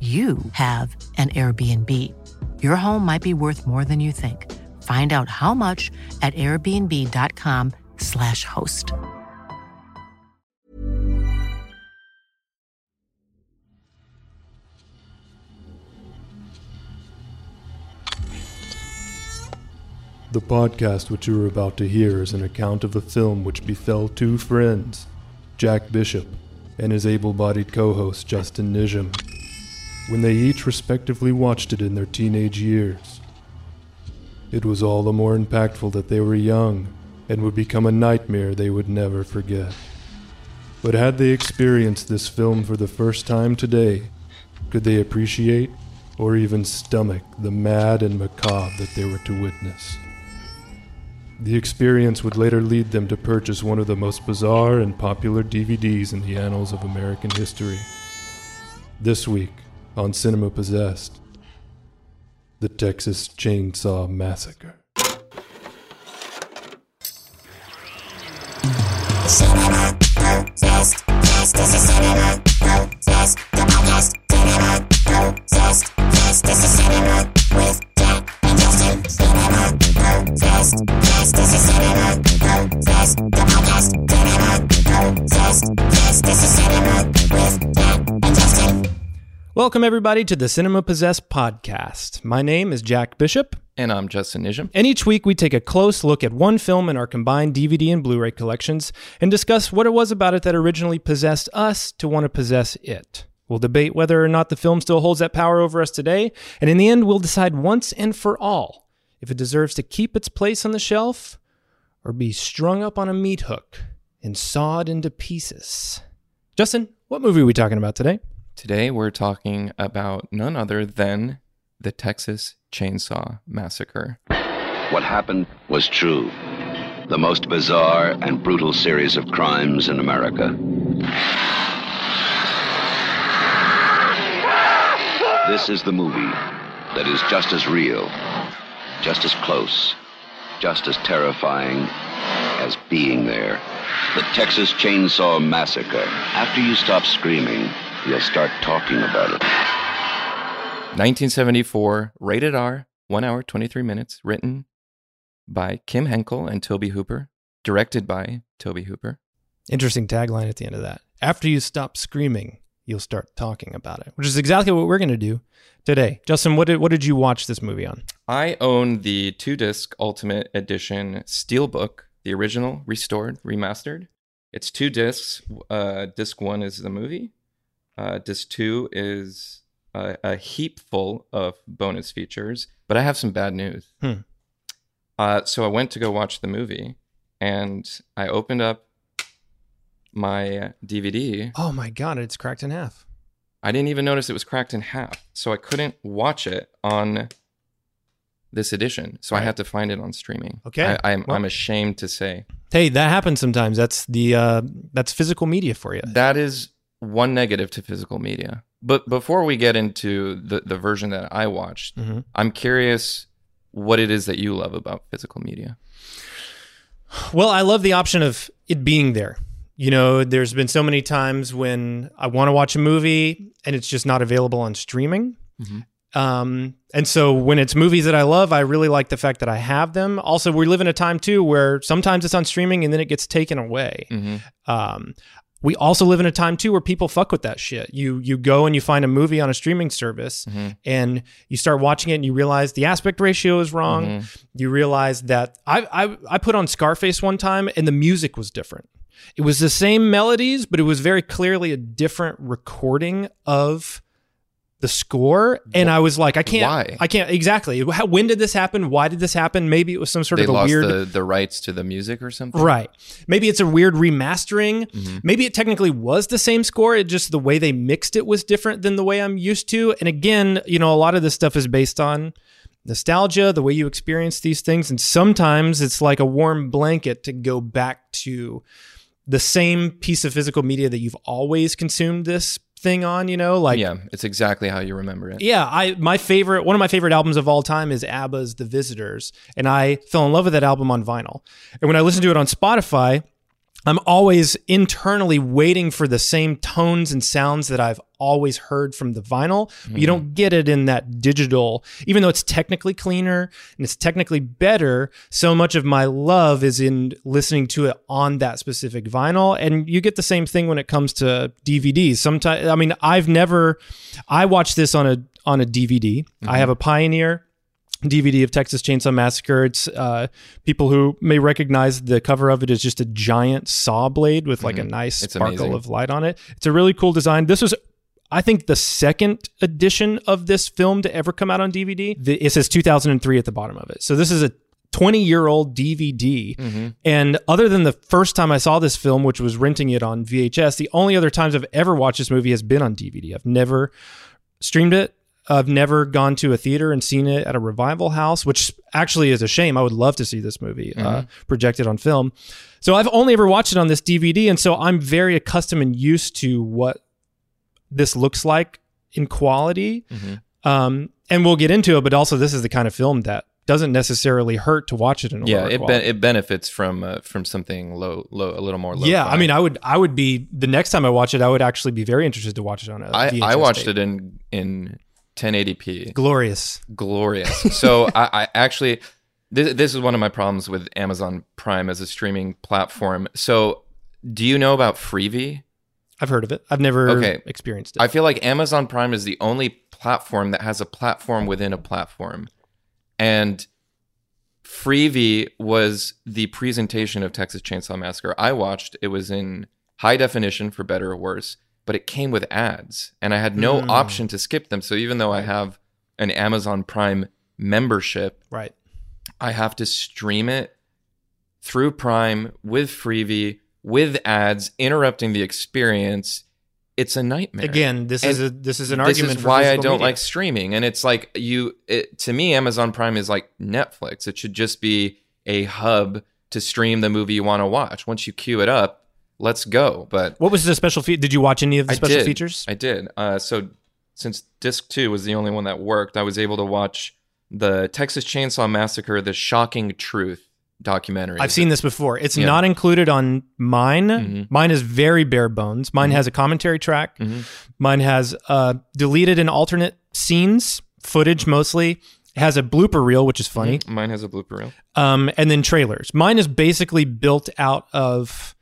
you have an Airbnb. Your home might be worth more than you think. Find out how much at airbnb.com/host. The podcast which you are about to hear is an account of a film which befell two friends, Jack Bishop and his able-bodied co-host Justin Nisham, when they each respectively watched it in their teenage years. It was all the more impactful that they were young and would become a nightmare they would never forget. But had they experienced this film for the first time today, could they appreciate or even stomach the mad and macabre that they were to witness? The experience would later lead them to purchase one of the most bizarre and popular DVDs in the annals of American history. This week, on Cinema Possessed, The Texas Chain Saw Massacre. Cinema Possessed. Yes, this is Cinema Possessed. The podcast. Cinema Possessed. Yes, this is Cinema with Jack and Justin. Cinema Possessed. Yes, this is Cinema Possessed. The podcast. Cinema Possessed. Yes, this is Cinema with Jack and Justin. Welcome, everybody, to the Cinema Possessed podcast. My name is Jack Bishop. And I'm Justin Nisham. And each week, we take a close look at one film in our combined DVD and Blu-ray collections and discuss what it was about it that originally possessed us to want to possess it. We'll debate whether or not the film still holds that power over us today, and in the end, we'll decide once and for all if it deserves to keep its place on the shelf or be strung up on a meat hook and sawed into pieces. Justin, what movie are we talking about today? Today, we're talking about none other than the Texas Chainsaw Massacre. What happened was true. The most bizarre and brutal series of crimes in America. This is the movie that is just as real, just as close, just as terrifying as being there. The Texas Chainsaw Massacre. After you stop screaming, you'll start talking about it. 1974, rated R, 1 hour, 23 minutes, written by Kim Henkel and Tobe Hooper, directed by Tobe Hooper. Interesting tagline at the end of that. After you stop screaming, you'll start talking about it, which is exactly what we're going to do today. Justin, what did you watch this movie on? I own the 2-disc Ultimate Edition Steelbook, the original, restored, remastered. It's 2 discs. Disc 1 is the movie. Disc 2 is a heap full of bonus features, but I have some bad news. So I went to go watch the movie, and I opened up my DVD. Oh my God, it's cracked in half. I didn't even notice it was cracked in half, so I couldn't watch it on this edition, so right. I had to find it on streaming. Okay, I'm ashamed to say. Hey, that happens sometimes. That's physical media for you. That is one negative to physical media. But before we get into the version that I watched, mm-hmm. I'm curious what it is that you love about physical media. Well, I love the option of it being there. You know, there's been so many times when I want to watch a movie and it's just not available on streaming. Mm-hmm. And so when it's movies that I love, I really like the fact that I have them. Also, we live in a time too where sometimes it's on streaming and then it gets taken away. Mm-hmm. We also live in a time too where people fuck with that shit. You go and you find a movie on a streaming service mm-hmm. and you start watching it and you realize the aspect ratio is wrong. Mm-hmm. You realize that I put on Scarface one time and the music was different. It was the same melodies, but it was very clearly a different recording of the score. And I was like, I can't. Exactly. When did this happen? Why did this happen? Maybe it was some sort of a weird... They lost the rights to the music or something? Right. Maybe it's a weird remastering. Mm-hmm. Maybe it technically was the same score. It just the way they mixed it was different than the way I'm used to. And again, you know, a lot of this stuff is based on nostalgia, the way you experience these things. And sometimes it's like a warm blanket to go back to the same piece of physical media that you've always consumed this thing on, you know, like, yeah, it's exactly how you remember it. Yeah, one of my favorite albums of all time is ABBA's The Visitors, and I fell in love with that album on vinyl. And when I listen to it on Spotify, I'm always internally waiting for the same tones and sounds that I've always heard from the vinyl. Mm-hmm. You don't get it in that digital, even though it's technically cleaner and it's technically better. So much of my love is in listening to it on that specific vinyl. And you get the same thing when it comes to DVDs. Sometimes, I mean, I watch this on a DVD. Mm-hmm. I have a Pioneer DVD of Texas Chainsaw Massacre. It's people who may recognize the cover of it is just a giant saw blade with like mm-hmm. a nice sparkle of light on it. It's a really cool design. This was, I think, the second edition of this film to ever come out on DVD. It says 2003 at the bottom of it. So this is a 20-year-old DVD. Mm-hmm. And other than the first time I saw this film, which was renting it on VHS, the only other times I've ever watched this movie has been on DVD. I've never streamed it. I've never gone to a theater and seen it at a revival house, which actually is a shame. I would love to see this movie mm-hmm. Projected on film. So I've only ever watched it on this DVD. And so I'm very accustomed and used to what this looks like in quality. Mm-hmm. And we'll get into it, but also this is the kind of film that doesn't necessarily hurt to watch it in a lower quality. It benefits from something low, a little more low. Yeah, quality. I mean, I would be, the next time I watch it, I would actually be very interested to watch it on a VHS I watched tape. It in 1080p. Glorious. So I actually, this is one of my problems with Amazon Prime as a streaming platform. So do you know about Freevee? I've heard of it. I've never experienced it. I feel like Amazon Prime is the only platform that has a platform within a platform. And Freevee was the presentation of Texas Chainsaw Massacre. I watched, it was in high definition for better or worse, but it came with ads and I had no option to skip them. So even though I have an Amazon Prime membership, right, I have to stream it through Prime with Freevee, with ads, interrupting the experience. It's a nightmare. Again, this is an argument for why I don't like streaming. And it's like to me, Amazon Prime is like Netflix. It should just be a hub to stream the movie you want to watch. Once you queue it up, let's go. But what was the special feature? Did you watch any of the special features? I did. So since disc 2 was the only one that worked, I was able to watch the Texas Chainsaw Massacre, The Shocking Truth documentary. I've seen this before. It's not included on mine. Mm-hmm. Mine is very bare bones. Mine has a commentary track. Mm-hmm. Mine has deleted and alternate scenes, footage mostly. It has a blooper reel, which is funny. Mm-hmm. Mine has a blooper reel. And then trailers. Mine is basically built out of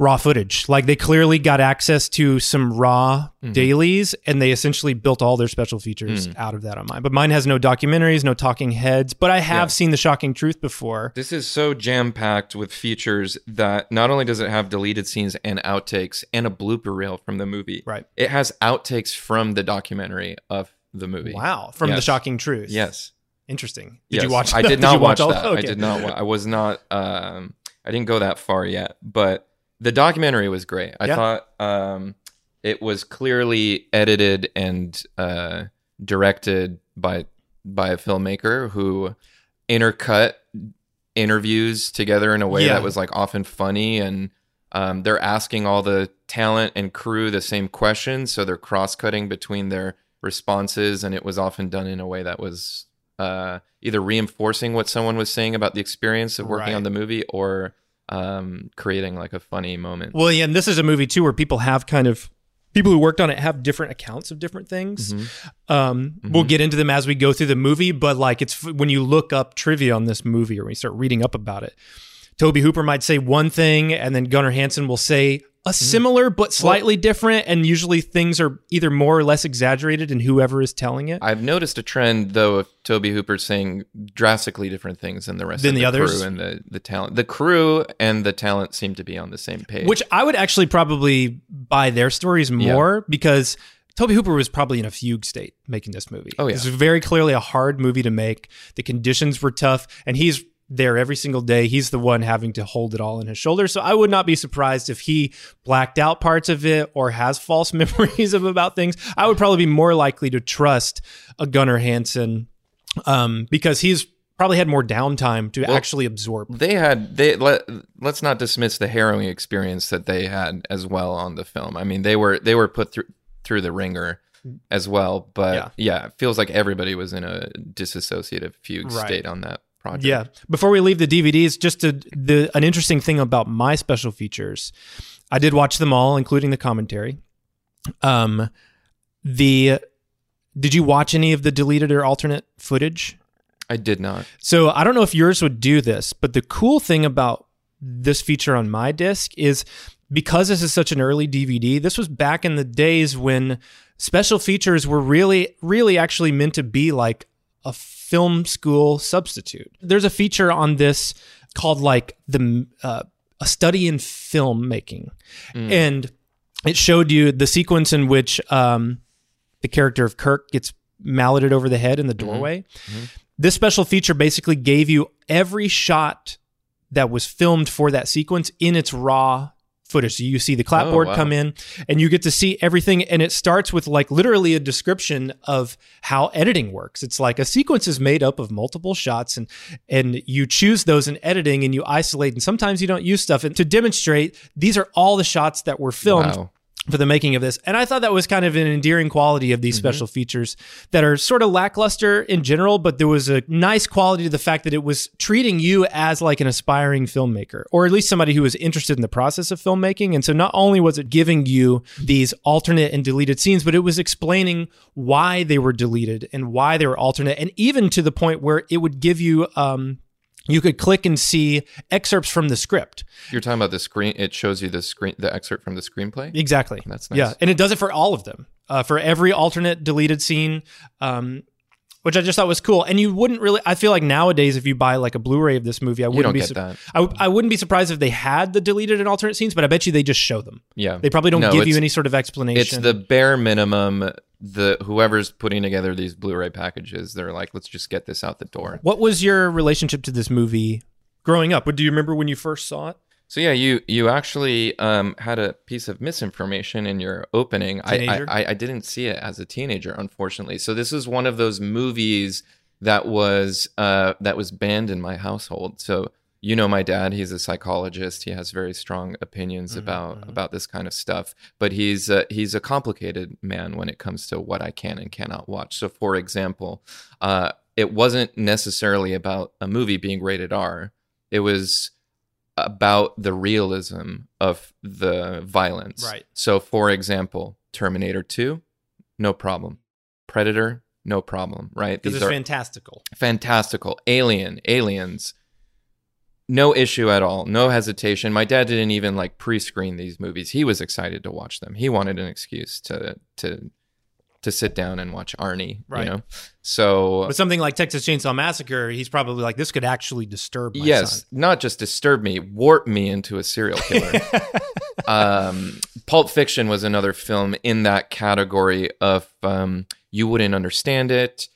raw footage. Like they clearly got access to some raw dailies and they essentially built all their special features out of that on mine. But mine has no documentaries, no talking heads, but I have seen The Shocking Truth before. This is so jam-packed with features that not only does it have deleted scenes and outtakes and a blooper reel from the movie, right, it has outtakes from the documentary of the movie. Wow. From The Shocking Truth. Yes. Interesting. Did you watch that? I did not watch that. Okay. I did not. I was not, I didn't go that far yet, but the documentary was great. I thought it was clearly edited and directed by a filmmaker who intercut interviews together in a way that was like often funny and They're asking all the talent and crew the same questions, so they're cross-cutting between their responses, and it was often done in a way that was either reinforcing what someone was saying about the experience of working on the movie or creating like a funny moment. Well, yeah, and this is a movie too where people have kind of, people who worked on it have different accounts of different things. Mm-hmm. We'll get into them as we go through the movie, but like it's when you look up trivia on this movie or when you start reading up about it, Tobe Hooper might say one thing and then Gunnar Hansen will say a similar but slightly different, and usually things are either more or less exaggerated in whoever is telling it. I've noticed a trend, though, of Tobe Hooper saying drastically different things than the rest of the others. Crew and the talent. The crew and the talent seem to be on the same page. Which I would actually probably buy their stories more because Tobe Hooper was probably in a fugue state making this movie. Oh, yeah. This was very clearly a hard movie to make. The conditions were tough, and he's there every single day. He's the one having to hold it all in his shoulders. So I would not be surprised if he blacked out parts of it or has false memories about things. I would probably be more likely to trust a Gunnar Hansen because he's probably had more downtime to actually absorb. Let's not dismiss the harrowing experience that they had as well on the film. I mean, they were put through the ringer as well, but yeah, it feels like everybody was in a disassociative fugue state on that project. Yeah. Before we leave the DVDs, just an interesting thing about my special features. I did watch them all, including the commentary. Did you watch any of the deleted or alternate footage? I did not. So I don't know if yours would do this, but the cool thing about this feature on my disc is because this is such an early DVD, this was back in the days when special features were really, really actually meant to be like a film school substitute. There's a feature on this called like a study in filmmaking. And it showed you the sequence in which the character of Kirk gets malleted over the head in the doorway. Mm-hmm. This special feature basically gave you every shot that was filmed for that sequence in its raw footage. So you see the clapboard come in and you get to see everything. And it starts with like literally a description of how editing works. It's like a sequence is made up of multiple shots and you choose those in editing and you isolate. And sometimes you don't use stuff. And to demonstrate, these are all the shots that were filmed for the making of this. And I thought that was kind of an endearing quality of these special features that are sort of lackluster in general, but there was a nice quality to the fact that it was treating you as like an aspiring filmmaker, or at least somebody who was interested in the process of filmmaking. And so not only was it giving you these alternate and deleted scenes, but it was explaining why they were deleted and why they were alternate. And even to the point where it would give you, you could click and see excerpts from the script. You're talking about the screen. It shows you the excerpt from the screenplay. Exactly. That's nice. Yeah, and it does it for all of them, for every alternate deleted scene, which I just thought was cool. And you wouldn't really. I feel like nowadays, if you buy like a Blu-ray of this movie, I wouldn't be surprised if they had the deleted and alternate scenes, but I bet you they just show them. Yeah, they probably don't give you any sort of explanation. It's the bare minimum. Whoever's putting together these Blu-ray packages, they're like, let's just get this out the door. What was your relationship to this movie growing up? Do you remember when you first saw it? So yeah, you actually had a piece of misinformation in your opening. I didn't see it as a teenager, unfortunately. So this is one of those movies that was banned in my household. So you know my dad, he's a psychologist. He has very strong opinions about this kind of stuff. But he's a complicated man when it comes to what I can and cannot watch. So, for example, it wasn't necessarily about a movie being rated R. It was about the realism of the violence. Right. So, for example, Terminator 2, no problem. Predator, no problem, right? These are fantastical. Fantastical. Aliens. No issue at all. No hesitation. My dad didn't even like pre-screen these movies. He was excited to watch them. He wanted an excuse to sit down and watch Arnie, right? You know? So, but something like Texas Chainsaw Massacre, he's probably like, this could actually disturb my son. Not just disturb me, warp me into a serial killer. Pulp Fiction was another film in that category of you wouldn't understand it.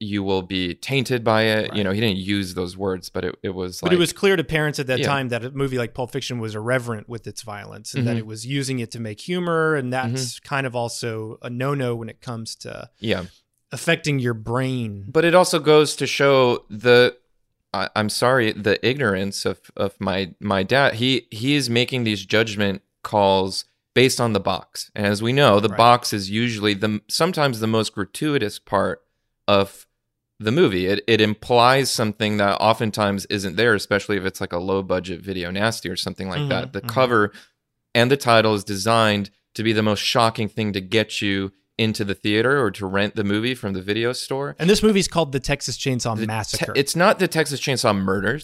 You will be tainted by it. Right. You know, he didn't use those words, but it was like... But it was clear to parents at that time that a movie like Pulp Fiction was irreverent with its violence and that it was using it to make humor. And that's kind of also a no-no when it comes to affecting your brain. But it also goes to show the... I'm sorry, the ignorance of my dad. He is making these judgment calls based on the box, and as we know, the box is usually sometimes the most gratuitous part of the movie. It implies something that oftentimes isn't there, especially if it's like a low budget video nasty or something like that. The cover and the title is designed to be the most shocking thing to get you into the theater or to rent the movie from the video store. And this movie is called The Texas Chainsaw Massacre. It's not The Texas Chainsaw Murders.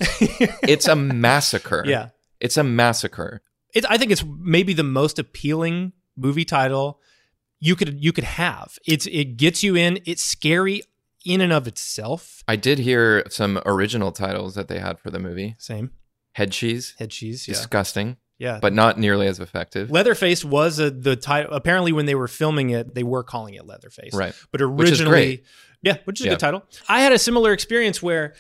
It's a massacre. Yeah. It's a massacre. I think it's maybe the most appealing movie title you could have. It gets you in. It's scary in and of itself. I did hear some original titles that they had for the movie. Same. Head cheese. Head cheese, yeah. Disgusting. Yeah. But not nearly as effective. Leatherface was the title. Apparently, when they were filming it, they were calling it Leatherface. Right. But originally, which is great. Yeah, which is a good title. I had a similar experience where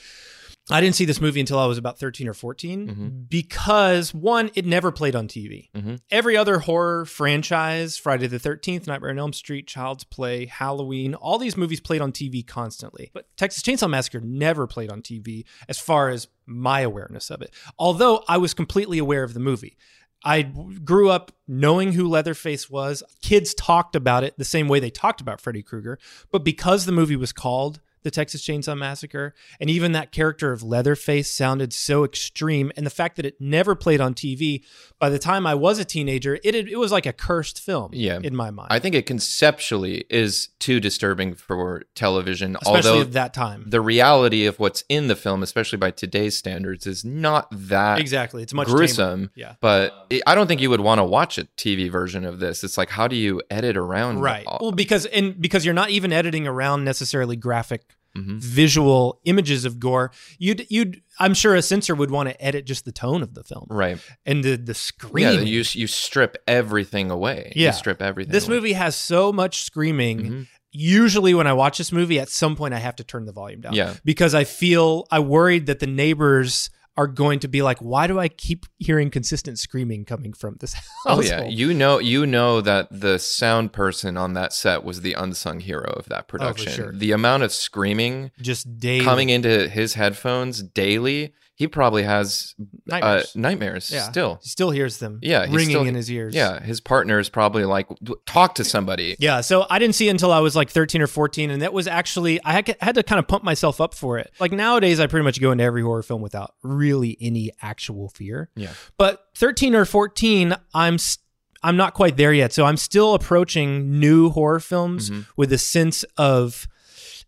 I didn't see this movie until I was about 13 or 14 because, one, it never played on TV. Mm-hmm. Every other horror franchise, Friday the 13th, Nightmare on Elm Street, Child's Play, Halloween, all these movies played on TV constantly. But Texas Chainsaw Massacre never played on TV as far as my awareness of it, although I was completely aware of the movie. I grew up knowing who Leatherface was. Kids talked about it the same way they talked about Freddy Krueger, but because the movie was called The Texas Chainsaw Massacre, and even that character of Leatherface sounded so extreme, and the fact that it never played on TV, by the time I was a teenager, it was like a cursed film in my mind. I think it conceptually is too disturbing for television, especially although at that time. The reality of what's in the film, especially by today's standards, is not that exactly. It's much gruesome, yeah. But I don't think you would want to watch a TV version of this. It's like, how do you edit around? Right. Well, because you're not even editing around necessarily graphic visual images of gore, you'd I'm sure a censor would want to edit just the tone of the film, right? And the scream. Yeah, you strip everything away. Yeah, you strip everything. This away. Movie has so much screaming. Usually, when I watch this movie, at some point I have to turn the volume down. Yeah, because I worried that the neighbors are going to be like, why do I keep hearing consistent screaming coming from this house? Oh yeah, you know that the sound person on that set was the unsung hero of that production. Oh, for sure. The amount of screaming just daily coming into his headphones daily, he probably has nightmares yeah. still. He still hears them ringing in his ears. Yeah, his partner is probably like, talk to somebody. Yeah, so I didn't see it until I was like 13 or 14, and that was actually, I had to kind of pump myself up for it. Like nowadays, I pretty much go into every horror film without really any actual fear. Yeah. But 13 or 14, I'm not quite there yet, so I'm still approaching new horror films with a sense of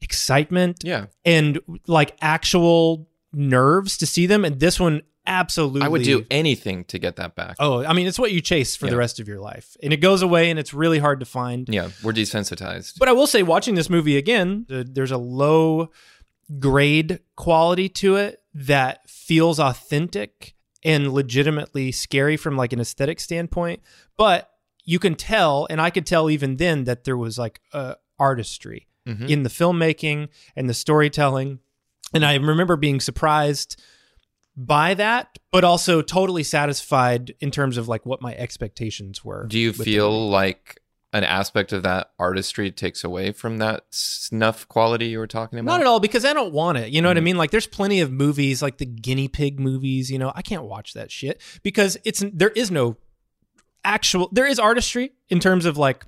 excitement and like actual nerves to see them, and this one absolutely I would do anything to get that back. Oh, I mean, it's what you chase for the rest of your life, and it goes away, and it's really hard to find. Yeah, we're desensitized. But I will say, watching this movie again, there's a low grade quality to it that feels authentic and legitimately scary from like an aesthetic standpoint, but you can tell, and I could tell even then, that there was like artistry in the filmmaking and the storytelling. And I remember being surprised by that, but also totally satisfied in terms of like what my expectations were. Do you feel like an aspect of that artistry takes away from that snuff quality you were talking about? Not at all, because I don't want it. You know what I mean? Like, there's plenty of movies, like the guinea pig movies, you know, I can't watch that shit because there is artistry in terms of like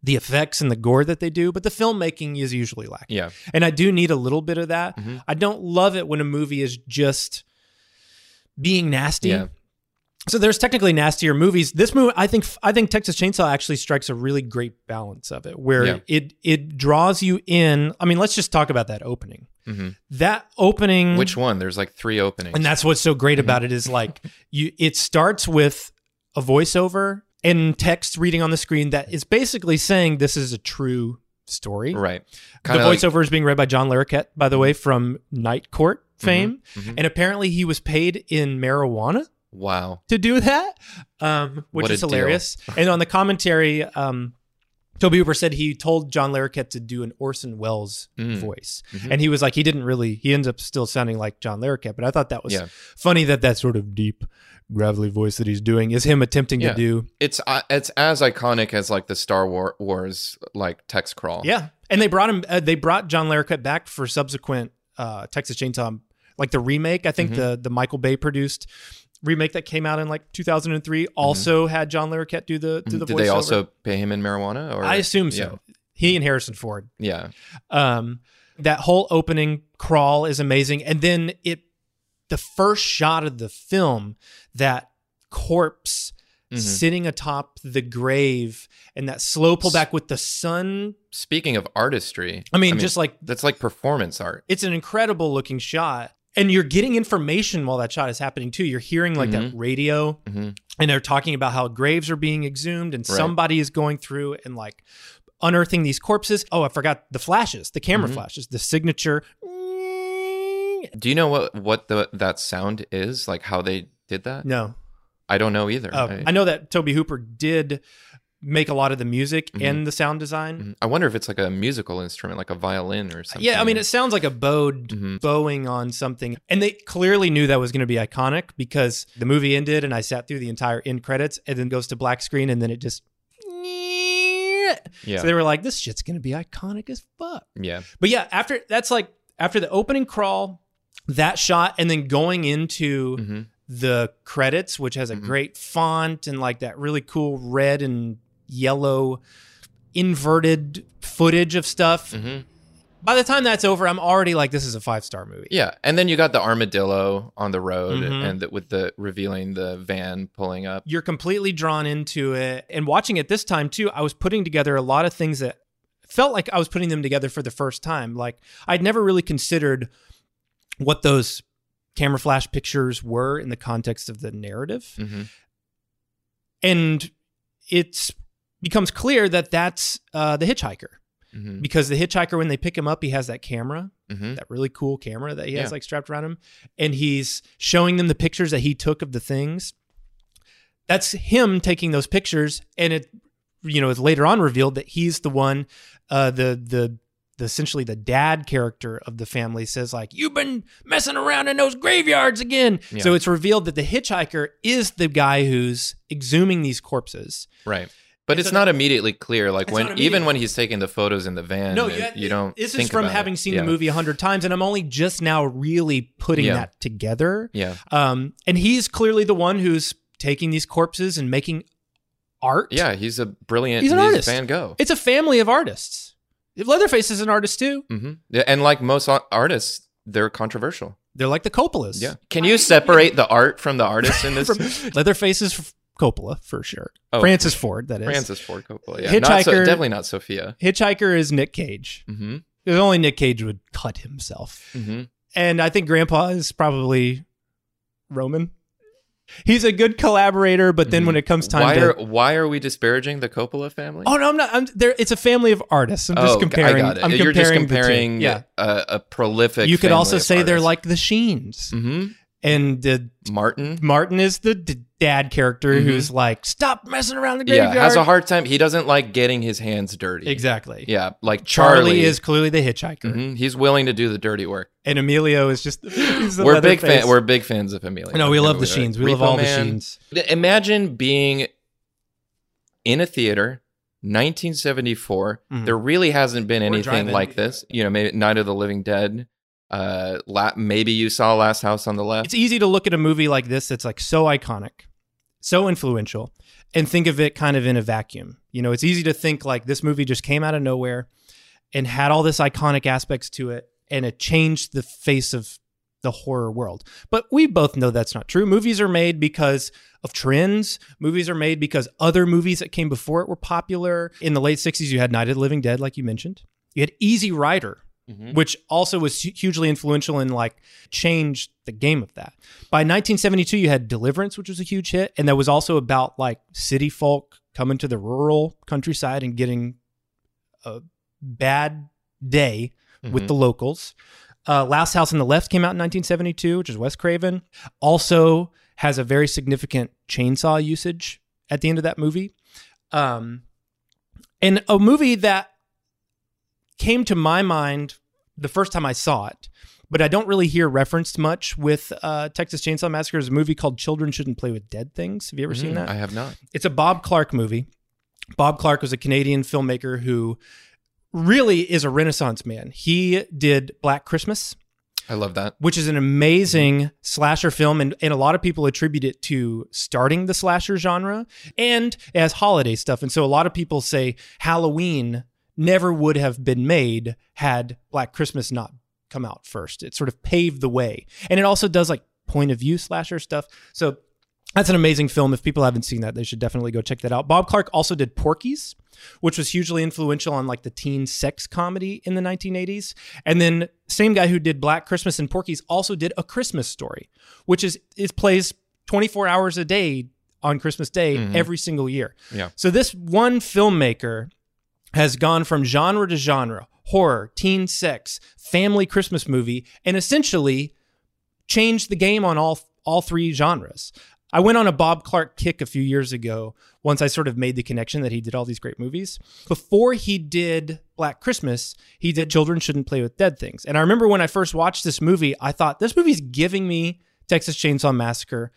the effects and the gore that they do, but the filmmaking is usually lacking. Yeah. And I do need a little bit of that. I don't love it when a movie is just being nasty. Yeah. So there's technically nastier movies. This movie, I think Texas Chainsaw actually strikes a really great balance of it, where it draws you in. I mean, let's just talk about that opening. That opening. Which one? There's like three openings. And that's what's so great about it is like it starts with a voiceover and text reading on the screen that is basically saying this is a true story. Right. Kinda the voiceover is being read by John Larroquette, by the way, from Night Court fame. And apparently he was paid in marijuana. Wow. To do that, which is hilarious. And on the commentary, Tobe Hooper said he told John Larroquette to do an Orson Welles voice. And he was like, he ends up still sounding like John Larroquette. But I thought that was funny that sort of deep, gravelly voice that he's doing is him attempting to do. It's as iconic as like the Star Wars like text crawl. Yeah. And they brought John Larroquette back for subsequent Texas Chainsaw like the remake. I think the Michael Bay produced remake that came out in like 2003 also had John Larroquette do the voiceover. Did they also pay him in marijuana? Or I assume so. Yeah. He and Harrison Ford. Yeah. That whole opening crawl is amazing, and then the first shot of the film, that corpse sitting atop the grave, and that slow pullback with the sun. Speaking of artistry, I mean, just like that's like performance art. It's an incredible looking shot, and you're getting information while that shot is happening too. You're hearing like that radio, and they're talking about how graves are being exhumed, and somebody is going through and like unearthing these corpses. Oh, I forgot the flashes, the camera flashes, the signature. Do you know what that sound is? Like how they did that? No. I don't know either. I know that Tobe Hooper did make a lot of the music and the sound design. I wonder if it's like a musical instrument, like a violin or something. Yeah, I mean, it sounds like a bowing on something. And they clearly knew that was going to be iconic because the movie ended and I sat through the entire end credits and then goes to black screen and then it just... Yeah. So they were like, this shit's going to be iconic as fuck. Yeah. But yeah, after the opening crawl, that shot, and then going into the credits, which has a great font and like that really cool red and yellow inverted footage of stuff. By the time that's over, I'm already like, this is a 5-star movie. Yeah. And then you got the armadillo on the road and with the revealing the van pulling up. You're completely drawn into it. And watching it this time too, I was putting together a lot of things that felt like I was putting them together for the first time. Like I'd never really considered what those camera flash pictures were in the context of the narrative. And it becomes clear that that's the hitchhiker. Because the hitchhiker, when they pick him up, he has that camera, that really cool camera that he has like strapped around him. And he's showing them the pictures that he took of the things. That's him taking those pictures. And it, you know, is later on revealed that he's the one, the essentially the dad character of the family says like, you've been messing around in those graveyards again. Yeah. So it's revealed that the hitchhiker is the guy who's exhuming these corpses. Right. But it's not immediately clear, like even when he's taking the photos in the van, you don't. This is from having seen the movie 100 times, and I'm only just now really putting that together. Yeah. And he's clearly the one who's taking these corpses and making art. Yeah, he's a brilliant. He's an artist. Van Gogh. It's a family of artists. Leatherface is an artist too. Yeah, and like most artists, they're controversial. They're like the Coppolas. Yeah. Can you separate the art from the artist in this? Leatherface is Coppola for sure. Oh, Francis Ford, that is. Francis Ford Coppola, yeah. Hitchhiker, definitely not Sophia. Hitchhiker is Nick Cage. There's only Nick Cage would cut himself. And I think Grandpa is probably Roman. He's a good collaborator, but then when it comes time why are we disparaging the Coppola family? Oh, no, I'm not. It's a family of artists. I'm just comparing. I got it. You're just comparing a prolific. You could also say they're like the Sheens. And Martin is the dad character who's like, stop messing around the graveyard. Yeah, has a hard time. He doesn't like getting his hands dirty. Exactly. Yeah, like Charlie is clearly the hitchhiker. He's willing to do the dirty work. And Emilio is just We're big fans of Emilio. No, we love the Sheens. We love all the Sheens. Imagine being in a theater, 1974. There really hasn't been anything like this. You know, maybe Night of the Living Dead. Maybe you saw Last House on the Left. It's easy to look at a movie like this that's like so iconic, so influential, and think of it kind of in a vacuum. You know, it's easy to think like this movie just came out of nowhere and had all this iconic aspects to it, and it changed the face of the horror world. But we both know that's not true. Movies are made because of trends. Movies are made because other movies that came before it were popular. In the late 60s, you had Night of the Living Dead, like you mentioned. You had Easy Rider, which also was hugely influential and like changed the game of that. By 1972, you had Deliverance, which was a huge hit. And that was also about like city folk coming to the rural countryside and getting a bad day with the locals. Last House on the Left came out in 1972, which is Wes Craven. Also has a very significant chainsaw usage at the end of that movie. And a movie that came to my mind the first time I saw it, but I don't really hear referenced much with Texas Chainsaw Massacre is a movie called Children Shouldn't Play With Dead Things. Have you ever seen that? I have not. It's a Bob Clark movie. Bob Clark was a Canadian filmmaker who really is a Renaissance man. He did Black Christmas. I love that. Which is an amazing slasher film, and a lot of people attribute it to starting the slasher genre, and it has holiday stuff. And so a lot of people say Halloween never would have been made had Black Christmas not come out first. It sort of paved the way. And it also does like point of view slasher stuff. So that's an amazing film. If people haven't seen that, they should definitely go check that out. Bob Clark also did Porky's, which was hugely influential on like the teen sex comedy in the 1980s. And then same guy who did Black Christmas and Porky's also did A Christmas Story, which is, it plays 24 hours a day on Christmas Day every single year. Yeah. So this one filmmaker has gone from genre to genre, horror, teen sex, family Christmas movie, and essentially changed the game on all three genres. I went on a Bob Clark kick a few years ago once I sort of made the connection that he did all these great movies. Before he did Black Christmas, he did Children Shouldn't Play With Dead Things. And I remember when I first watched this movie, I thought, this movie's giving me Texas Chainsaw Massacre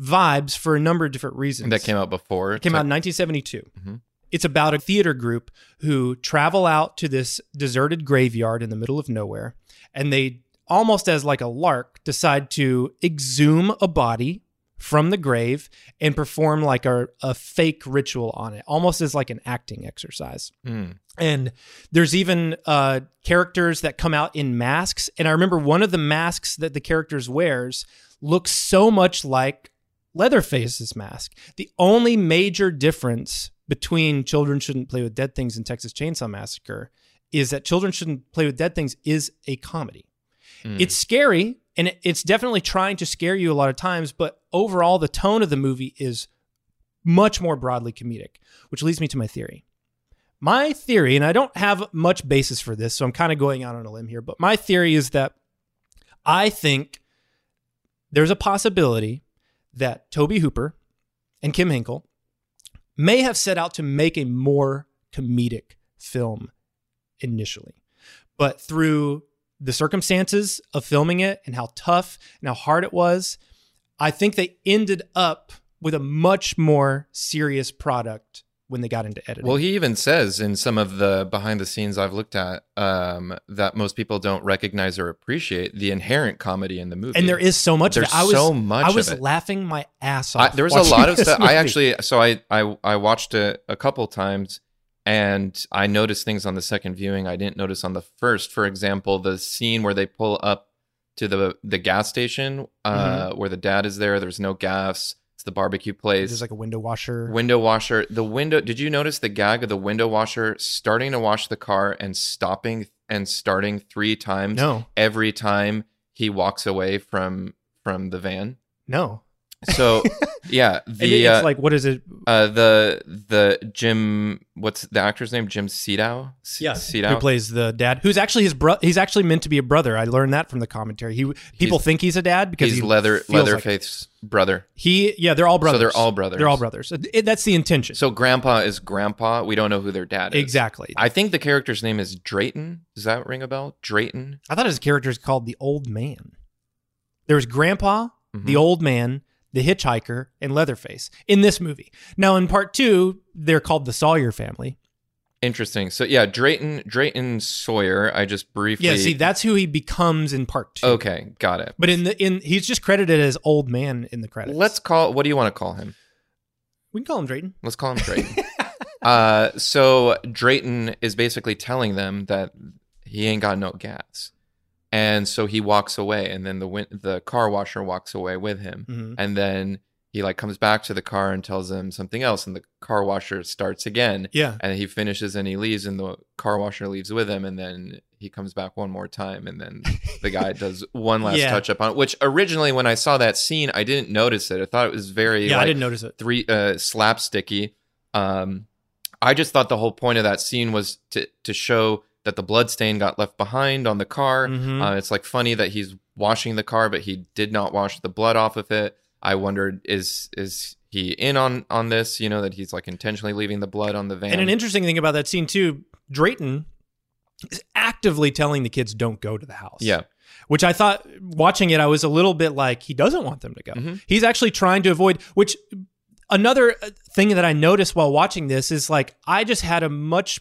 vibes for a number of different reasons. And that came out before? It came out in 1972. Mm-hmm. It's about a theater group who travel out to this deserted graveyard in the middle of nowhere, and they, almost as like a lark, decide to exhume a body from the grave and perform like a fake ritual on it, almost as like an acting exercise. And there's even characters that come out in masks. And I remember one of the masks that the characters wears looks so much like Leatherface's mask. The only major difference between Children Shouldn't Play With Dead Things and Texas Chainsaw Massacre is that Children Shouldn't Play With Dead Things is a comedy. It's scary, and it's definitely trying to scare you a lot of times, but overall, the tone of the movie is much more broadly comedic, which leads me to my theory. My theory, and I don't have much basis for this, so I'm kind of going out on a limb here, but my theory is that I think there's a possibility that Tobe Hooper and Kim Henkel may have set out to make a more comedic film initially, but through the circumstances of filming it and how tough and how hard it was, I think they ended up with a much more serious product when they got into editing. Well, he even says in some of the behind the scenes I've looked at that most people don't recognize or appreciate the inherent comedy in the movie. And there is so much of it. I was laughing my ass off. There was a lot of stuff. I watched it a couple times, and I noticed things on the second viewing I didn't notice on the first. For example, the scene where they pull up to the gas station where the dad is there. There's no gas. It's the barbecue place. There's like a window washer. The window. Did you notice the gag of the window washer starting to wash the car and stopping and starting three times? No. Every time he walks away from the van? No. So, yeah, it's like, what is it? The Jim, what's the actor's name? Jim Sidow? Sidow, who plays the dad, who's actually his brother. He's actually meant to be a brother. I learned that from the commentary. People think he's a dad because he's Leatherface's brother. They're all brothers. So they're all brothers. That's the intention. So grandpa is grandpa. We don't know who their dad is. Exactly. I think the character's name is Drayton. Does that ring a bell? Drayton. I thought his character's called the old man. There was grandpa, the old man, the hitchhiker, and Leatherface in this movie. Now, in part two, they're called the Sawyer family. Interesting. So, yeah, Drayton Sawyer, I just briefly... Yeah, see, that's who he becomes in part two. Okay, got it. But he's just credited as old man in the credits. What do you want to call him? We can call him Drayton. Let's call him Drayton. So, Drayton is basically telling them that he ain't got no gas. And so he walks away, and then the car washer walks away with him. Mm-hmm. And then he like comes back to the car and tells him something else, and the car washer starts again. Yeah. And he finishes and he leaves, and the car washer leaves with him, and then he comes back one more time, and then the guy does one last touch up on it, which originally when I saw that scene, I didn't notice it. I thought it was very I didn't notice it. Slapsticky. I just thought the whole point of that scene was to show that the bloodstain got left behind on the car. Mm-hmm. It's like funny that he's washing the car, but he did not wash the blood off of it. I wondered, is he in on this? You know, that he's like intentionally leaving the blood on the van. And an interesting thing about that scene too, Drayton is actively telling the kids don't go to the house. Yeah. Which I thought, watching it, I was a little bit like, he doesn't want them to go. Mm-hmm. He's actually trying to avoid, which another thing that I noticed while watching this is like, I just had a much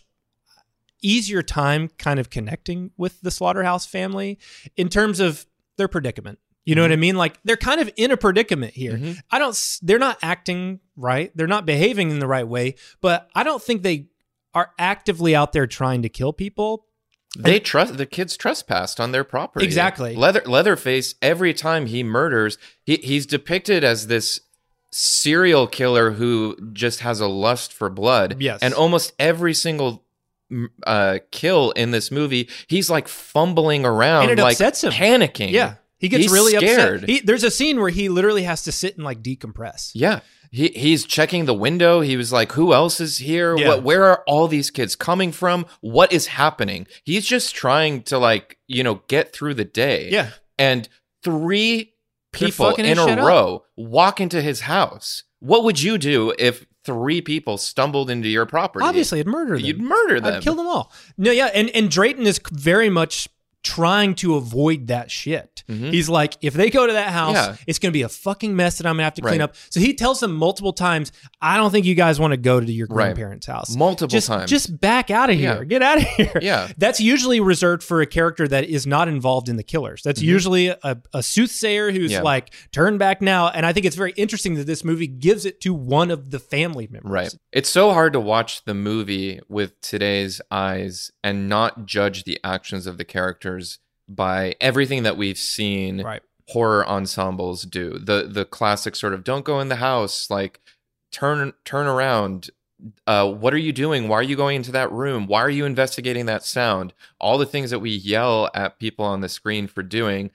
easier time kind of connecting with the Slaughterhouse family in terms of their predicament. You know what I mean? Like, they're kind of in a predicament here. They're not acting right. They're not behaving in the right way, but I don't think they are actively out there trying to kill people. They trust the kids trespassed on their property. Exactly. Leatherface, every time he murders, he's depicted as this serial killer who just has a lust for blood. Yes. And almost every single kill in this movie, he's like fumbling around, and it upsets him. Panicking. Yeah. He's really scared. Upset. There's a scene where he literally has to sit and like decompress. Yeah. He's checking the window. He was like, who else is here? Yeah. Where are all these kids coming from? What is happening? He's just trying to like, get through the day. Yeah. And three people in a row walk into his house. What would you do if three people stumbled into your property? Obviously, I'd murder them. You'd murder them. I'd kill them all. No, yeah. And Drayton is very much trying to avoid that shit. He's like, if they go to that house, it's going to be a fucking mess that I'm going to have to clean up. So he tells them multiple times, I don't think you guys want to go to your grandparents' house. Multiple times. Just back out of here. Yeah. Get out of here. Yeah. That's usually reserved for a character that is not involved in the killers. That's usually a soothsayer who's like, turn back now. And I think it's very interesting that this movie gives it to one of the family members. Right. It's so hard to watch the movie with today's eyes and not judge the actions of the characters by everything that we've seen horror ensembles do. The classic sort of, don't go in the house, like turn around. What are you doing? Why are you going into that room? Why are you investigating that sound? All the things that we yell at people on the screen for doing,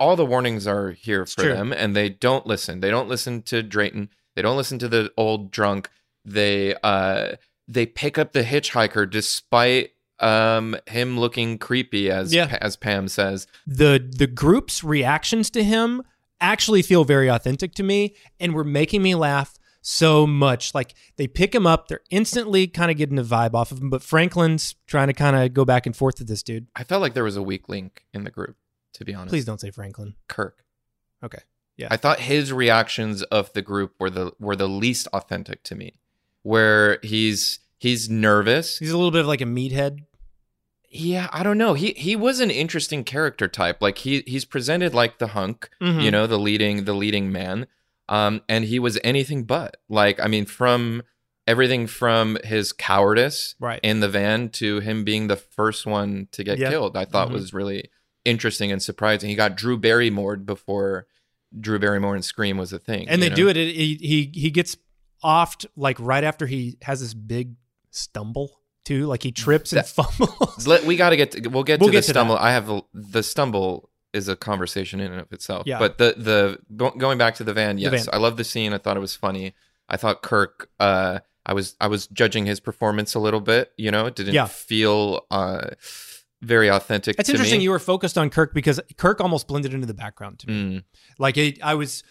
all the warnings are here for them, and they don't listen. They don't listen to Drayton. They don't listen to the old drunk. They pick up the hitchhiker despite him looking creepy, as Pam says. The group's reactions to him actually feel very authentic to me and were making me laugh so much. Like, they pick him up, they're instantly kind of getting a vibe off of him, but Franklin's trying to kind of go back and forth with this dude. I felt like there was a weak link in the group, to be honest. Please don't say Franklin. Kirk. Okay. Yeah. I thought his reactions of the group were the least authentic to me, where he's nervous. He's a little bit of like a meathead. Yeah, I don't know. He was an interesting character type. Like, he's presented like the hunk, the leading man. And he was anything but. Like, I mean, from everything from his cowardice in the van to him being the first one to get killed, I thought was really interesting and surprising. He got Drew Barrymore'd before Drew Barrymore and Scream was a thing. And he gets offed like right after he has this big stumble. Too, like he trips and fumbles. We'll get to the stumble. I have the stumble is a conversation in and of itself. Yeah. But the going back to the van, I love the scene. I thought it was funny. I thought Kirk. I was judging his performance a little bit. It didn't feel very authentic. It's interesting you were focused on Kirk because Kirk almost blended into the background to me. Like I was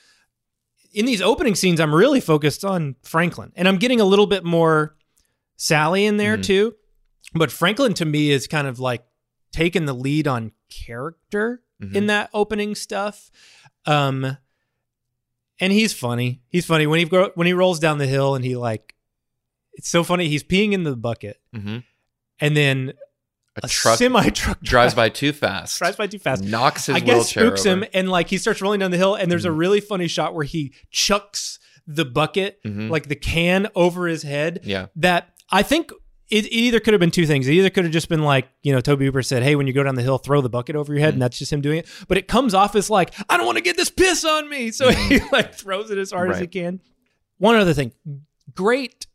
in these opening scenes. I'm really focused on Franklin, and I'm getting a little bit more Sally in there too, but Franklin to me is kind of like taking the lead on character in that opening stuff, and he's funny. He's funny when he rolls down the hill and he like, it's so funny. He's peeing in the bucket, and then a semi truck drives by too fast. Knocks his wheelchair over. I guess spooks him, and like he starts rolling down the hill, and there's a really funny shot where he chucks the bucket like the can over his head. Yeah, that. I think it either could have been two things. It either could have just been like, Tobe Hooper said, hey, when you go down the hill, throw the bucket over your head. And that's just him doing it. But it comes off as like, I don't want to get this piss on me. So he like throws it as hard as he can. One other thing. Great.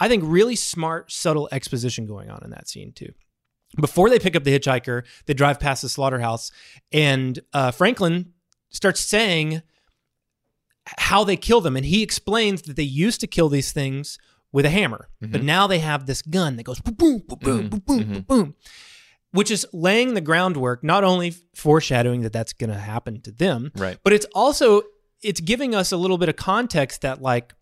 I think really smart, subtle exposition going on in that scene too. Before they pick up the hitchhiker, they drive past the slaughterhouse. And Franklin starts saying how they kill them. And he explains that they used to kill these things with a hammer, but now they have this gun that goes boom, boom, boom, boom, boom, boom, boom, which is laying the groundwork, not only foreshadowing that that's going to happen to them, but it's also, it's giving us a little bit of context that like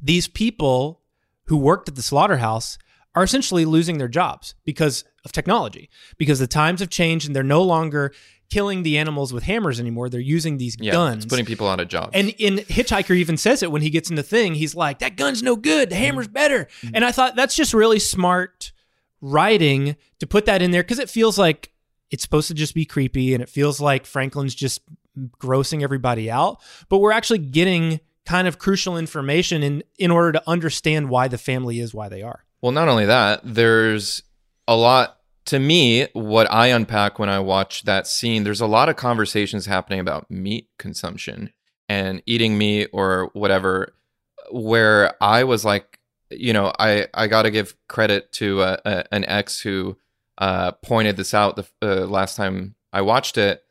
these people who worked at the slaughterhouse are essentially losing their jobs because of technology, because the times have changed and they're no longer killing the animals with hammers anymore. They're using these guns. It's putting people out of jobs. And in Hitchhiker even says it when he gets in the thing, he's like, that gun's no good. The hammer's better. And I thought that's just really smart writing to put that in there because it feels like It's supposed to just be creepy, and it feels like Franklin's just grossing everybody out. But we're actually getting kind of crucial information in order to understand why the family is why they are. Well, not only that, there's a lot, to me, what I unpack when I watch that scene, there's a lot of conversations happening about meat consumption and eating meat or whatever, where I was like, you know, I got to give credit to an ex who pointed this out the last time I watched it,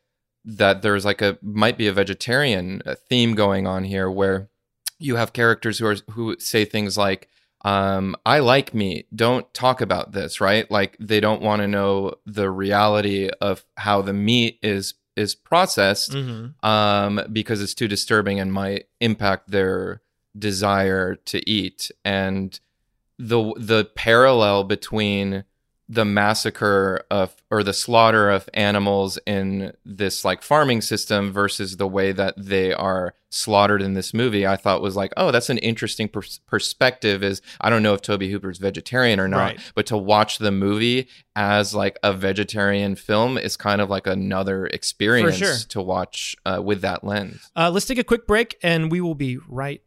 that there's like might be a vegetarian theme going on here, where you have characters who say things like, I like meat, don't talk about this, right? Like they don't want to know the reality of how the meat is processed, mm-hmm. Because it's too disturbing and might impact their desire to eat. And the parallel between the massacre or the slaughter of animals in this like farming system versus the way that they are slaughtered in this movie, I thought was like, oh, that's an interesting perspective. Is, I don't know if Tobe Hooper's vegetarian or not, right, but to watch the movie as like a vegetarian film is kind of like another experience to watch with that lens. Let's take a quick break and we will be right back.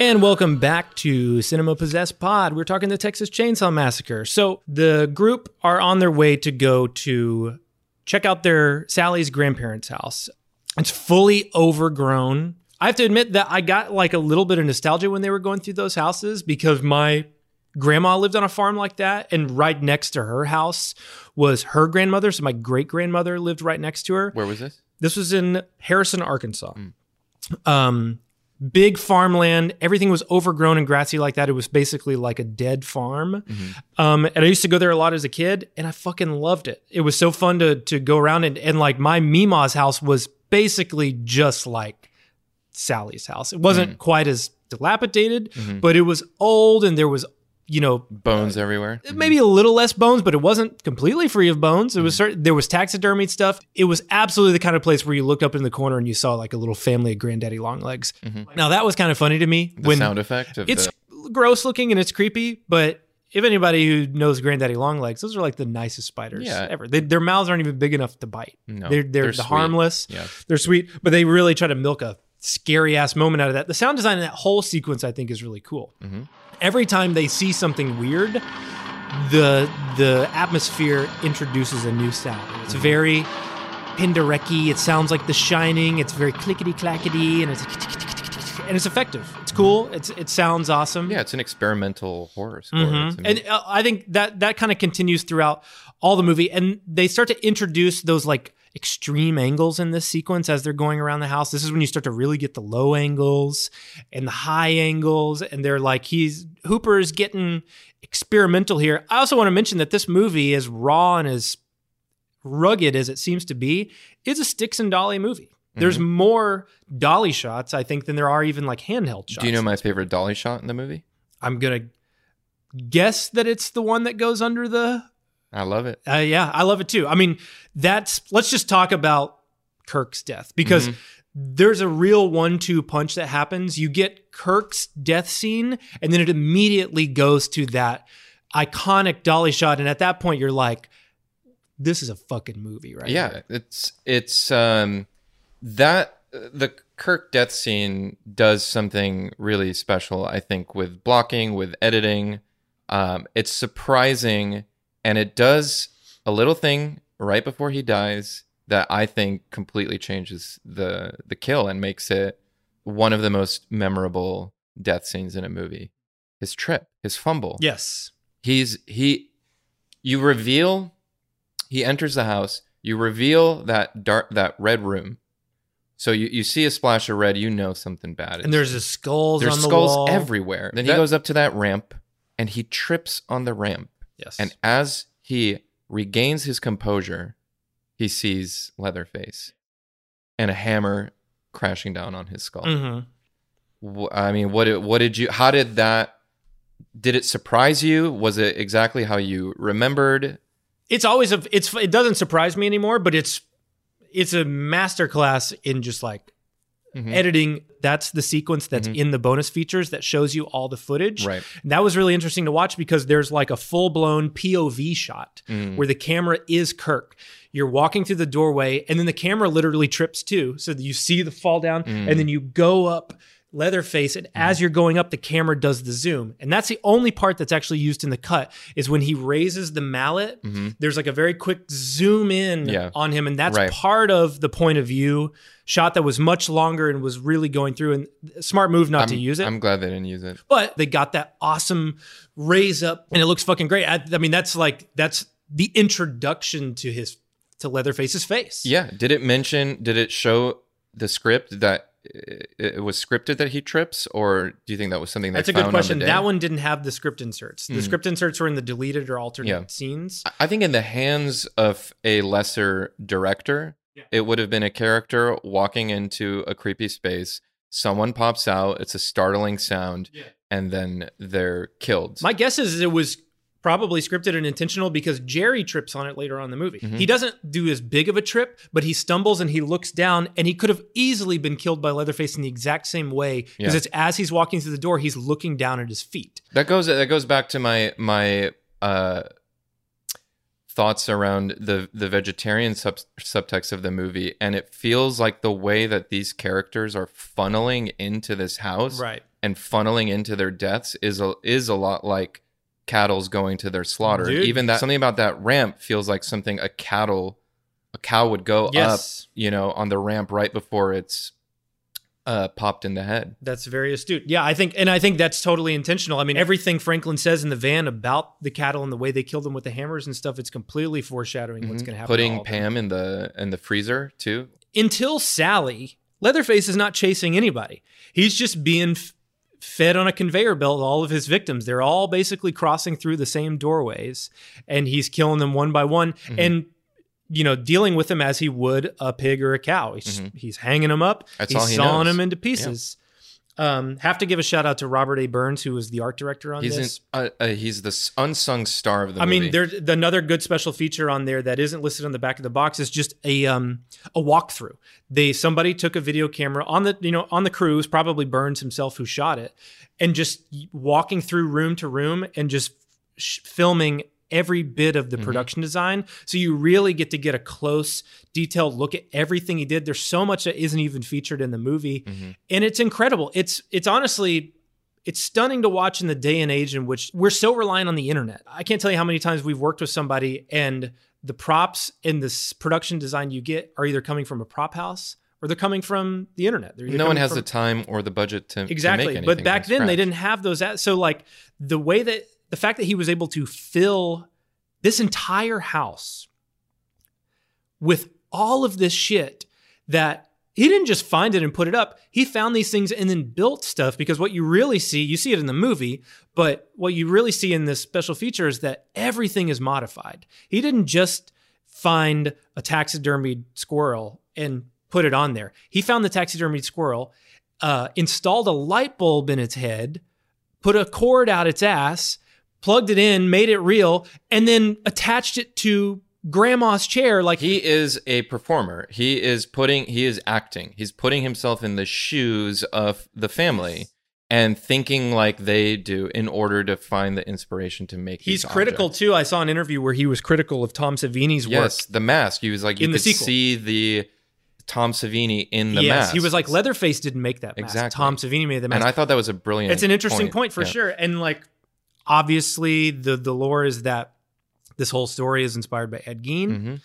And welcome back to Cinema Possessed Pod. We're talking the Texas Chainsaw Massacre. So the group are on their way to go to check out their Sally's grandparents' house. It's fully overgrown. I have to admit that I got like a little bit of nostalgia when they were going through those houses, because my grandma lived on a farm like that, and right next to her house was her grandmother. So my great-grandmother lived right next to her. Where was this? This was in Harrison, Arkansas. Big farmland. Everything was overgrown and grassy like that. It was basically like a dead farm. Mm-hmm. And I used to go there a lot as a kid, and I fucking loved it. It was so fun to go around. And like my Mima's house was basically just like Sally's house. It wasn't quite as dilapidated, but it was old, and there was, you know, bones everywhere. Maybe a little less bones, but it wasn't completely free of bones. It was there was taxidermied stuff. It was absolutely the kind of place where you looked up in the corner and you saw like a little family of granddaddy long legs. Now that was kind of funny to me. The sound effect of it's gross looking and it's creepy, but if anybody who knows granddaddy long legs, those are like the nicest spiders ever. Their mouths aren't even big enough to bite. No, they're harmless. Yeah. They're sweet, but they really try to milk a scary ass moment out of that. The sound design in that whole sequence, I think, is really cool. Every time they see something weird, the atmosphere introduces a new sound. It's very Penderecki. It sounds like The Shining. It's very clickety clackety, and it's effective. It's cool. It sounds awesome. Yeah, it's an experimental horror score. And I think that kind of continues throughout all the movie, and they start to introduce those like extreme angles in this sequence as they're going around the house. This is when you start to really get the low angles and the high angles, and they're like, Hooper's getting experimental here. I also want to mention that this movie, as raw and as rugged as it seems to be, is a sticks and dolly movie. There's more dolly shots, I think, than there are even like handheld shots. Do you know my favorite dolly shot in the movie? I'm gonna guess that it's the one that goes under the... I love it. Yeah, I love it too. I mean, let's just talk about Kirk's death, because there's a real 1-2 punch that happens. You get Kirk's death scene, and then it immediately goes to that iconic dolly shot. And at that point, you're like, this is a fucking movie, right? Yeah, here. It's that the Kirk death scene does something really special, I think, with blocking, with editing. It's surprising, and it does a little thing right before he dies that I think completely changes the kill and makes it one of the most memorable death scenes in a movie. His trip, his fumble. Yes. You reveal he enters the house, you reveal that red room. So you see a splash of red, you know something bad. And there's his skulls on the wall. There's skulls everywhere. Then he goes up to that ramp and he trips on the ramp. Yes. And as he regains his composure, he sees Leatherface and a hammer crashing down on his skull. Mm-hmm. I mean, did it surprise you? Was it exactly how you remembered? It doesn't surprise me anymore, but it's a masterclass in just like editing. That's the sequence that's in the bonus features that shows you all the footage. Right. And that was really interesting to watch because there's like a full-blown POV shot where the camera is Kirk. You're walking through the doorway, and then the camera literally trips too. So you see the fall down, and then you go up Leatherface, and as you're going up, the camera does the zoom. And that's the only part that's actually used in the cut is when he raises the mallet, there's like a very quick zoom in on him. And that's part of the point of view shot that was much longer and was really going through, and smart move to use it. I'm glad they didn't use it. But they got that awesome raise up and it looks fucking great. I mean, that's the introduction to Leatherface's face. Yeah. Did it show the script that it was scripted that he trips, or do you think that was something that's a good question? That one didn't have the script inserts. The script inserts were in the deleted or alternate scenes. I think in the hands of a lesser director, it would have been a character walking into a creepy space. Someone pops out. It's a startling sound, and then they're killed. My guess is it was probably scripted and intentional because Jerry trips on it later on in the movie. Mm-hmm. He doesn't do as big of a trip, but he stumbles and he looks down, and he could have easily been killed by Leatherface in the exact same way because it's as he's walking through the door, he's looking down at his feet. That goes back to my thoughts around the vegetarian subtext of the movie, and it feels like the way that these characters are funneling into this house and funneling into their deaths is a lot like cattle's going to their slaughter. Dude. Even that, something about that ramp feels like something a cow would go up, on the ramp right before it's popped in the head. That's very astute. Yeah, I think that's totally intentional. I mean, everything Franklin says in the van about the cattle and the way they killed them with the hammers and stuff, it's completely foreshadowing what's going to happen. Putting Pam in the freezer too. Until Sally, Leatherface is not chasing anybody. He's just being fed on a conveyor belt, all of his victims. They're all basically crossing through the same doorways, and he's killing them one by one and, dealing with them as he would a pig or a cow. He's hanging them up. He's sawing them into pieces. Yeah. Have to give a shout out to Robert A. Burns, who was the art director on this. He's the unsung star of the movie. I mean, there's another good special feature on there that isn't listed on the back of the box. It's just a walkthrough. Somebody took a video camera on the crew, probably Burns himself who shot it, and just walking through room to room and just filming every bit of the production design. So you really get a close, detailed look at everything he did. There's so much that isn't even featured in the movie, and it's incredible. It's honestly, it's stunning to watch in the day and age in which we're so reliant on the internet. I can't tell you how many times we've worked with somebody and the props and the production design you get are either coming from a prop house or they're coming from the internet. No one has the time or the budget to make anything. But back then they didn't have those. So like the fact that he was able to fill this entire house with all of this shit that he didn't just find it and put it up. He found these things and then built stuff, because what you see it in the movie, but what you really see in this special feature is that everything is modified. He didn't just find a taxidermied squirrel and put it on there. He found the taxidermied squirrel, installed a light bulb in its head, put a cord out its ass, plugged it in, made it real, and then attached it to grandma's chair. Like, he is a performer. He is acting. He's putting himself in the shoes of the family and thinking like they do in order to find the inspiration to make. He's critical too. I saw an interview where he was critical of Tom Savini's work. Yes, The Mask. He was like, you could see the Tom Savini in The Mask. Yes, he was like, Leatherface didn't make that mask. Exactly. Tom Savini made The Mask. And I thought that was a brilliant. It's an interesting point for sure. And like, obviously, the lore is that this whole story is inspired by Ed Gein.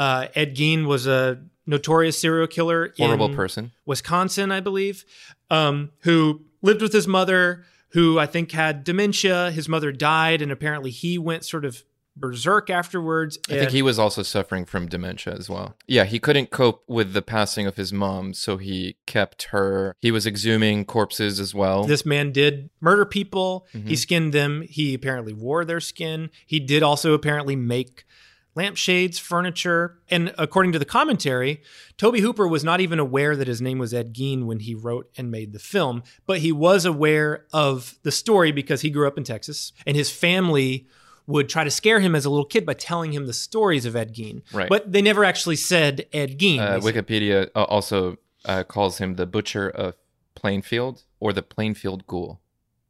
Mm-hmm. Ed Gein was a notorious serial killer, horrible person, Wisconsin, I believe, who lived with his mother, who I think had dementia. His mother died, and apparently he went sort of berserk afterwards. I think he was also suffering from dementia as well. Yeah, he couldn't cope with the passing of his mom, so he kept her. He was exhuming corpses as well. This man did murder people. Mm-hmm. He skinned them. He apparently wore their skin. He did also apparently make lampshades, furniture. And according to the commentary, Tobe Hooper was not even aware that his name was Ed Gein when he wrote and made the film, but he was aware of the story because he grew up in Texas, and his family would try to scare him as a little kid by telling him the stories of Ed Gein. Right. But they never actually said Ed Gein. Wikipedia also calls him the Butcher of Plainfield or the Plainfield Ghoul.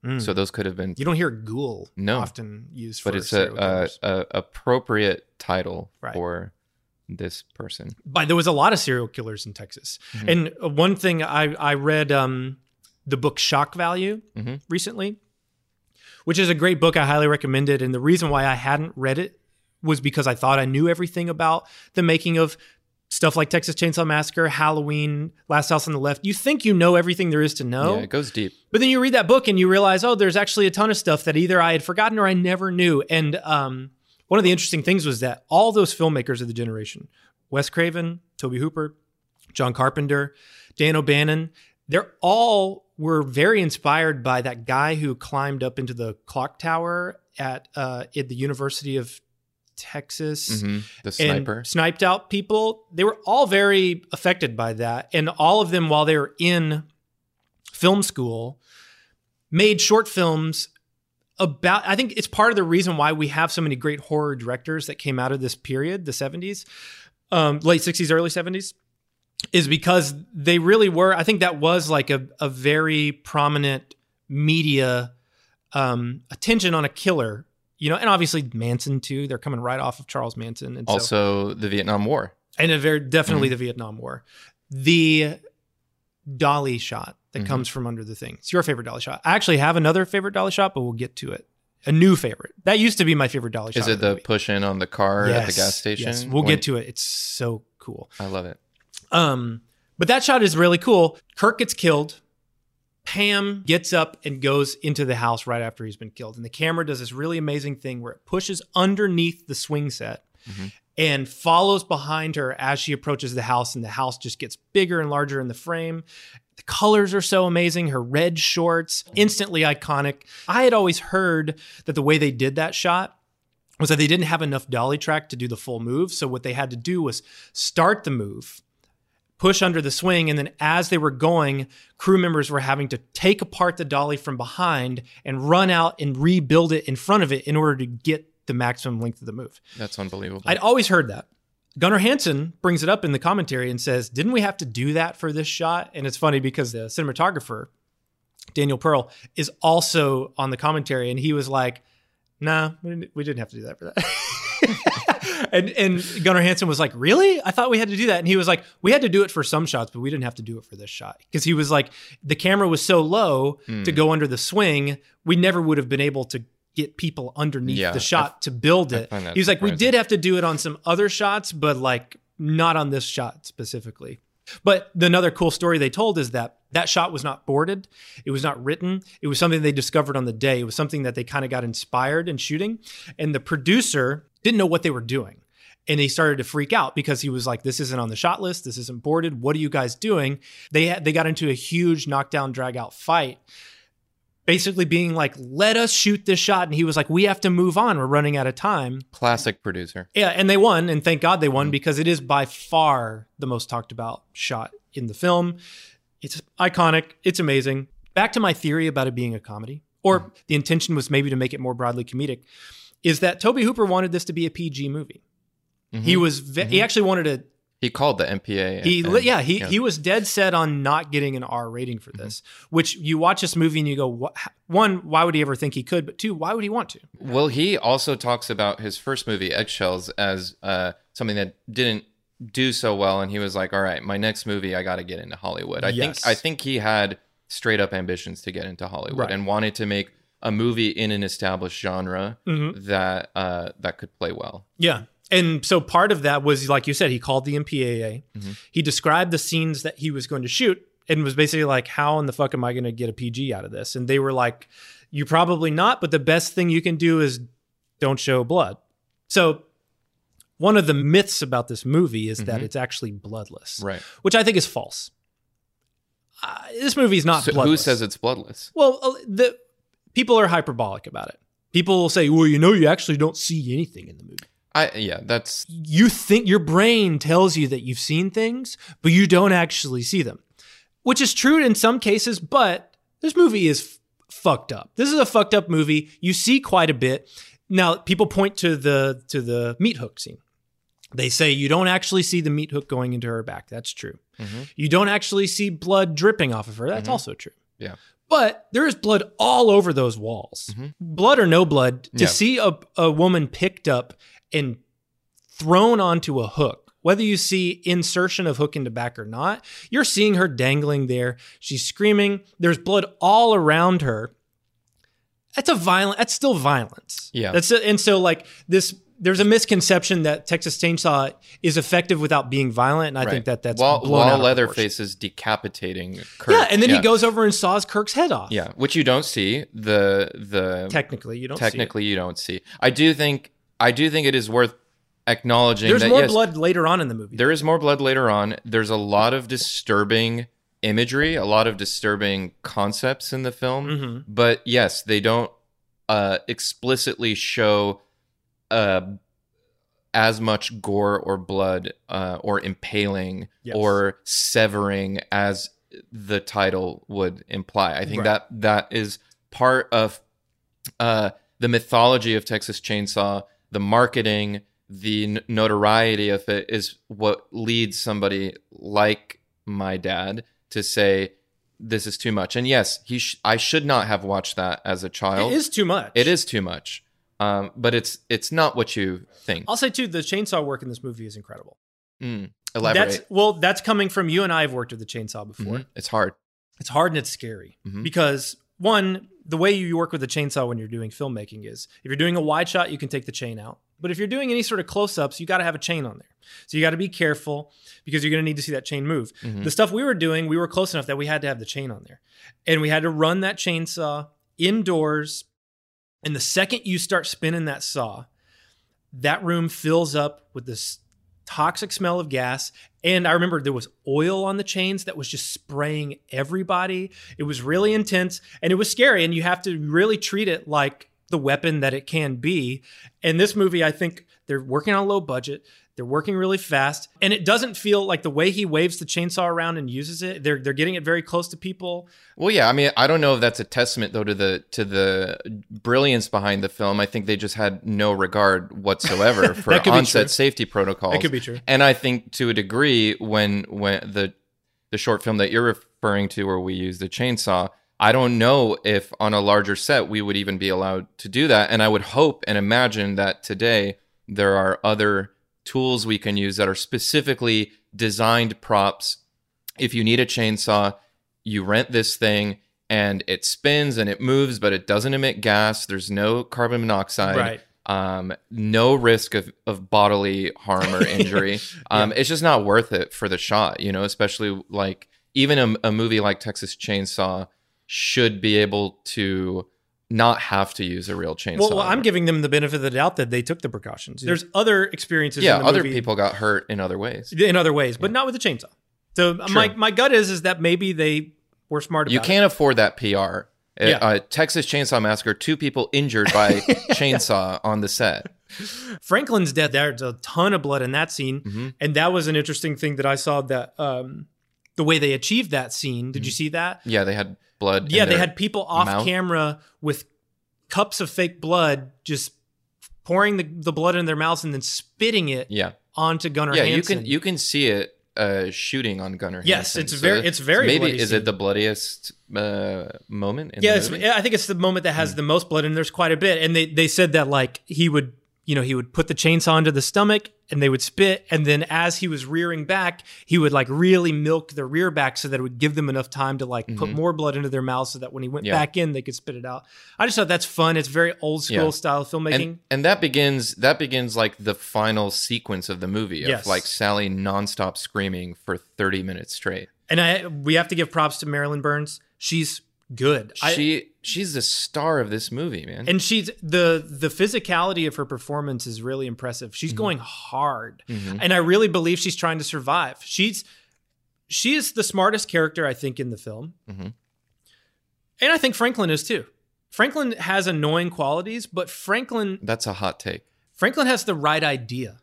Mm. So those could have been... You don't hear ghoul often used for serial killers. But it's an appropriate title for this person. But there was a lot of serial killers in Texas. Mm-hmm. And one thing, I read the book Shock Value recently, which is a great book. I highly recommend it. And the reason why I hadn't read it was because I thought I knew everything about the making of stuff like Texas Chainsaw Massacre, Halloween, Last House on the Left. You think you know everything there is to know. Yeah, it goes deep. But then you read that book and you realize, oh, there's actually a ton of stuff that either I had forgotten or I never knew. And one of the interesting things was that all those filmmakers of the generation, Wes Craven, Tobe Hooper, John Carpenter, Dan O'Bannon, they're all... were very inspired by that guy who climbed up into the clock tower at the University of Texas. Mm-hmm. The sniper. And sniped out people. They were all very affected by that. And all of them, while they were in film school, made short films about... I think it's part of the reason why we have so many great horror directors that came out of this period, the 70s, late 60s, early 70s. Is because they really were, I think that was like a very prominent media attention on a killer, you know, and obviously Manson too. They're coming right off of Charles Manson. And also the Vietnam War. And the Vietnam War. The dolly shot that comes from under the thing. It's your favorite dolly shot. I actually have another favorite dolly shot, but we'll get to it. A new favorite. That used to be my favorite dolly shot. Is it the push in on the car at the gas station? Yes, we'll get to it. It's so cool. I love it. But that shot is really cool. Kirk gets killed. Pam gets up and goes into the house right after he's been killed. And the camera does this really amazing thing where it pushes underneath the swing set and follows behind her as she approaches the house. And the house just gets bigger and larger in the frame. The colors are so amazing. Her red shorts, instantly iconic. I had always heard that the way they did that shot was that they didn't have enough dolly track to do the full move. So what they had to do was start the move, push under the swing, and then as they were going, crew members were having to take apart the dolly from behind and run out and rebuild it in front of it in order to get the maximum length of the move. That's unbelievable. I'd always heard that. Gunnar Hansen brings it up in the commentary and says, didn't we have to do that for this shot? And it's funny because the cinematographer, Daniel Pearl, is also on the commentary, and he was like, nah, we didn't have to do that for that. And Gunnar Hansen was like, really? I thought we had to do that. And he was like, we had to do it for some shots, but we didn't have to do it for this shot. Because he was like, the camera was so low to go under the swing, we never would have been able to get people underneath the shot to build it. He was like, we did have to do it on some other shots, but like not on this shot specifically. But another cool story they told is that that shot was not boarded. It was not written. It was something they discovered on the day. It was something that they kind of got inspired in shooting. And the producer didn't know what they were doing. And he started to freak out because he was like, this isn't on the shot list. This isn't boarded. What are you guys doing? They got into a huge knockdown, drag out fight, basically being like, let us shoot this shot. And he was like, we have to move on. We're running out of time. Classic producer. Yeah. And they won. And thank God they won because it is by far the most talked about shot in the film. It's iconic. It's amazing. Back to my theory about it being a comedy, or the intention was maybe to make it more broadly comedic, is that Tobe Hooper wanted this to be a PG movie. Mm-hmm. He was. He actually wanted to. He called the MPAA. He was dead set on not getting an R rating for this, which you watch this movie and you go, what, one, why would he ever think he could? But two, why would he want to? Well, he also talks about his first movie, Eggshells, as something that didn't do so well. And he was like, all right, my next movie, I got to get into Hollywood. I think he had straight up ambitions to get into Hollywood and wanted to make a movie in an established genre that could play well. Yeah. And so part of that was, like you said, he called the MPAA. Mm-hmm. He described the scenes that he was going to shoot and was basically like, how in the fuck am I going to get a PG out of this? And they were like, you probably not, but the best thing you can do is don't show blood. So one of the myths about this movie is that it's actually bloodless, which I think is false. This movie is not bloodless. Who says it's bloodless? Well, the people are hyperbolic about it. People will say, well, you know, you actually don't see anything in the movie. You think your brain tells you that you've seen things, but you don't actually see them, which is true in some cases, but this movie is fucked up. This is a fucked up movie. You see quite a bit. Now, people point to the meat hook scene. They say you don't actually see the meat hook going into her back. That's true. Mm-hmm. You don't actually see blood dripping off of her. That's also true. Yeah. But there is blood all over those walls. Mm-hmm. Blood or no blood, to see a woman picked up and thrown onto a hook, whether you see insertion of hook into back or not, you're seeing her dangling there. She's screaming. There's blood all around her. That's still violence. Yeah. There's a misconception that Texas Chainsaw is effective without being violent, and I think that's blown out of Leatherface is decapitating Kirk. Yeah, and then he goes over and saws Kirk's head off. Yeah, which you don't see. Technically, you don't see it. I do think it is worth acknowledging. There's more blood later on in the movie. There is more blood later on. There's a lot of disturbing imagery, a lot of disturbing concepts in the film. Mm-hmm. But yes, they don't explicitly show as much gore or blood or impaling or severing as the title would imply. I think that is part of the mythology of Texas Chainsaw. The marketing, the notoriety of it is what leads somebody like my dad to say, this is too much. And yes, I should not have watched that as a child. It is too much. But it's not what you think. I'll say, too, the chainsaw work in this movie is incredible. Elaborate. That's coming from you and I have worked with the chainsaw before. Mm-hmm. It's hard. It's hard and it's scary because, one, the way you work with a chainsaw when you're doing filmmaking is if you're doing a wide shot, you can take the chain out. But if you're doing any sort of close-ups, you got to have a chain on there. So you got to be careful because you're going to need to see that chain move. Mm-hmm. The stuff we were doing, we were close enough that we had to have the chain on there. And we had to run that chainsaw indoors. And the second you start spinning that saw, that room fills up with this toxic smell of gas. And I remember there was oil on the chains that was just spraying everybody. It was really intense and it was scary. And you have to really treat it like the weapon that it can be. And this movie, I think they're working on a low budget. They're working really fast. And it doesn't feel like the way he waves the chainsaw around and uses it, they're getting it very close to people. Well, yeah. I mean, I don't know if that's a testament, though, to the brilliance behind the film. I think they just had no regard whatsoever for on-set safety protocols. That could be true. And I think, to a degree, when the short film that you're referring to where we use the chainsaw, I don't know if on a larger set we would even be allowed to do that. And I would hope and imagine that today there are other tools we can use that are specifically designed props. If you need a chainsaw, you rent this thing and it spins and it moves, but it doesn't emit gas. There's no carbon monoxide, no risk of bodily harm or injury. It's just not worth it for the shot, especially like even a movie like Texas Chainsaw should be able to not have to use a real chainsaw. Well, I'm giving them the benefit of the doubt that they took the precautions. There's other experiences in the movie. Yeah, other people got hurt in other ways. But not with a chainsaw. So true. My gut is that maybe they were smart about it. You can't afford that PR. Yeah. Texas Chainsaw Massacre, 2 people injured by chainsaw on the set. Franklin's death, there's a ton of blood in that scene. Mm-hmm. And that was an interesting thing that I saw that the way they achieved that scene. Did you see that? Yeah, they had blood. Yeah, they had people off camera with cups of fake blood, just pouring the blood in their mouths and then spitting it onto Gunnar Hansen. You can see it shooting on Gunnar Hansen. Yes, it's very. Maybe bloody is it the bloodiest moment in the movie? I think it's the moment that has the most blood, and there's quite a bit. And they said that like he would put the chainsaw into the stomach and they would spit. And then as he was rearing back, he would like really milk the rear back so that it would give them enough time to like put more blood into their mouth so that when he went back in, they could spit it out. I just thought that's fun. It's very old school style filmmaking. And that begins like the final sequence of the movie of like Sally nonstop screaming for 30 minutes straight. And we have to give props to Marilyn Burns. She's good. She's the star of this movie, man. And she's the physicality of her performance is really impressive. She's going hard. Mm-hmm. And I really believe she's trying to survive. She is the smartest character, I think, in the film. Mm-hmm. And I think Franklin is too. Franklin has annoying qualities, but that's a hot take. Franklin has the right idea.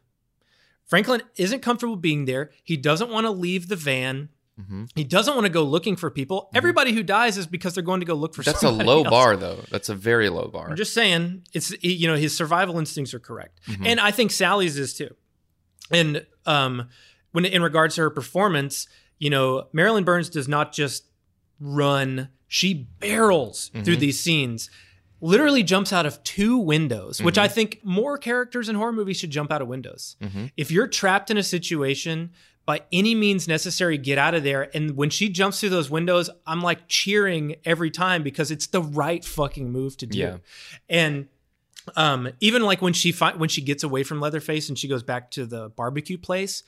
Franklin isn't comfortable being there. He doesn't want to leave the van. Mm-hmm. He doesn't want to go looking for people. Mm-hmm. Everybody who dies is because they're going to go look for somebody else. That's a low bar, though. That's a very low bar. I'm just saying, his survival instincts are correct. Mm-hmm. And I think Sally's is too. And when in regards to her performance, Marilyn Burns does not just run. She barrels through these scenes, literally jumps out of two windows, which I think more characters in horror movies should jump out of windows. Mm-hmm. If you're trapped in a situation, by any means necessary, get out of there. And when she jumps through those windows, I'm like cheering every time because it's the right fucking move to do. Yeah. And even like when she gets away from Leatherface and she goes back to the barbecue place,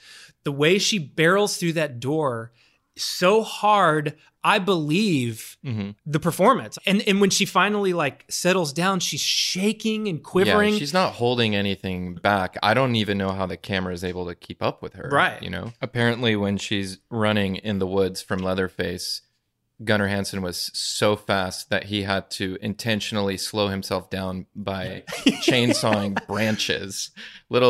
the way she barrels through that door so hard, I believe the performance. And when she finally like settles down, she's shaking and quivering. Yeah, she's not holding anything back. I don't even know how the camera is able to keep up with her. Right. Apparently when she's running in the woods from Leatherface, Gunnar Hansen was so fast that he had to intentionally slow himself down by chainsawing branches. That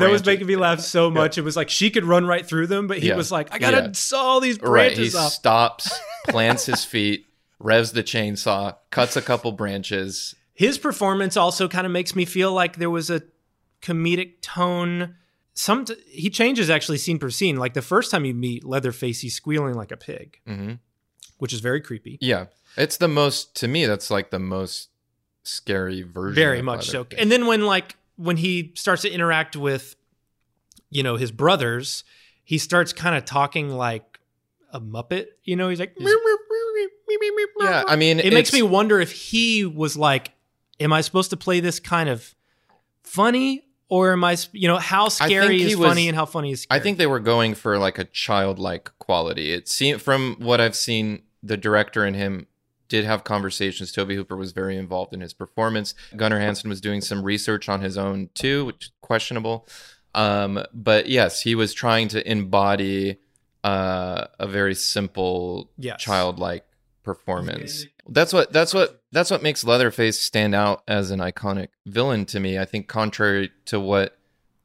was making me laugh so much. Yeah. It was like she could run right through them, but he was like, I gotta saw these branches off. He stops, plants his feet, revs the chainsaw, cuts a couple branches. His performance also kind of makes me feel like there was a comedic tone. He changes actually scene per scene. Like the first time you meet Leatherface, he's squealing like a pig. Mm-hmm. Which is very creepy. Yeah. It's the most scary version. Very much so. And then when he starts to interact with, his brothers, he starts kind of talking like a Muppet, he's like, yeah, I mean, it makes me wonder if he was like, am I supposed to play this kind of funny? Or am I, how scary is funny and how funny is scary? I think they were going for like a childlike quality. It seemed, from what I've seen, the director and him did have conversations. Tobe Hooper was very involved in his performance. Gunnar Hansen was doing some research on his own too, which is questionable. But yes, he was trying to embody a very simple, childlike performance. That's what makes Leatherface stand out as an iconic villain to me. I think, contrary to what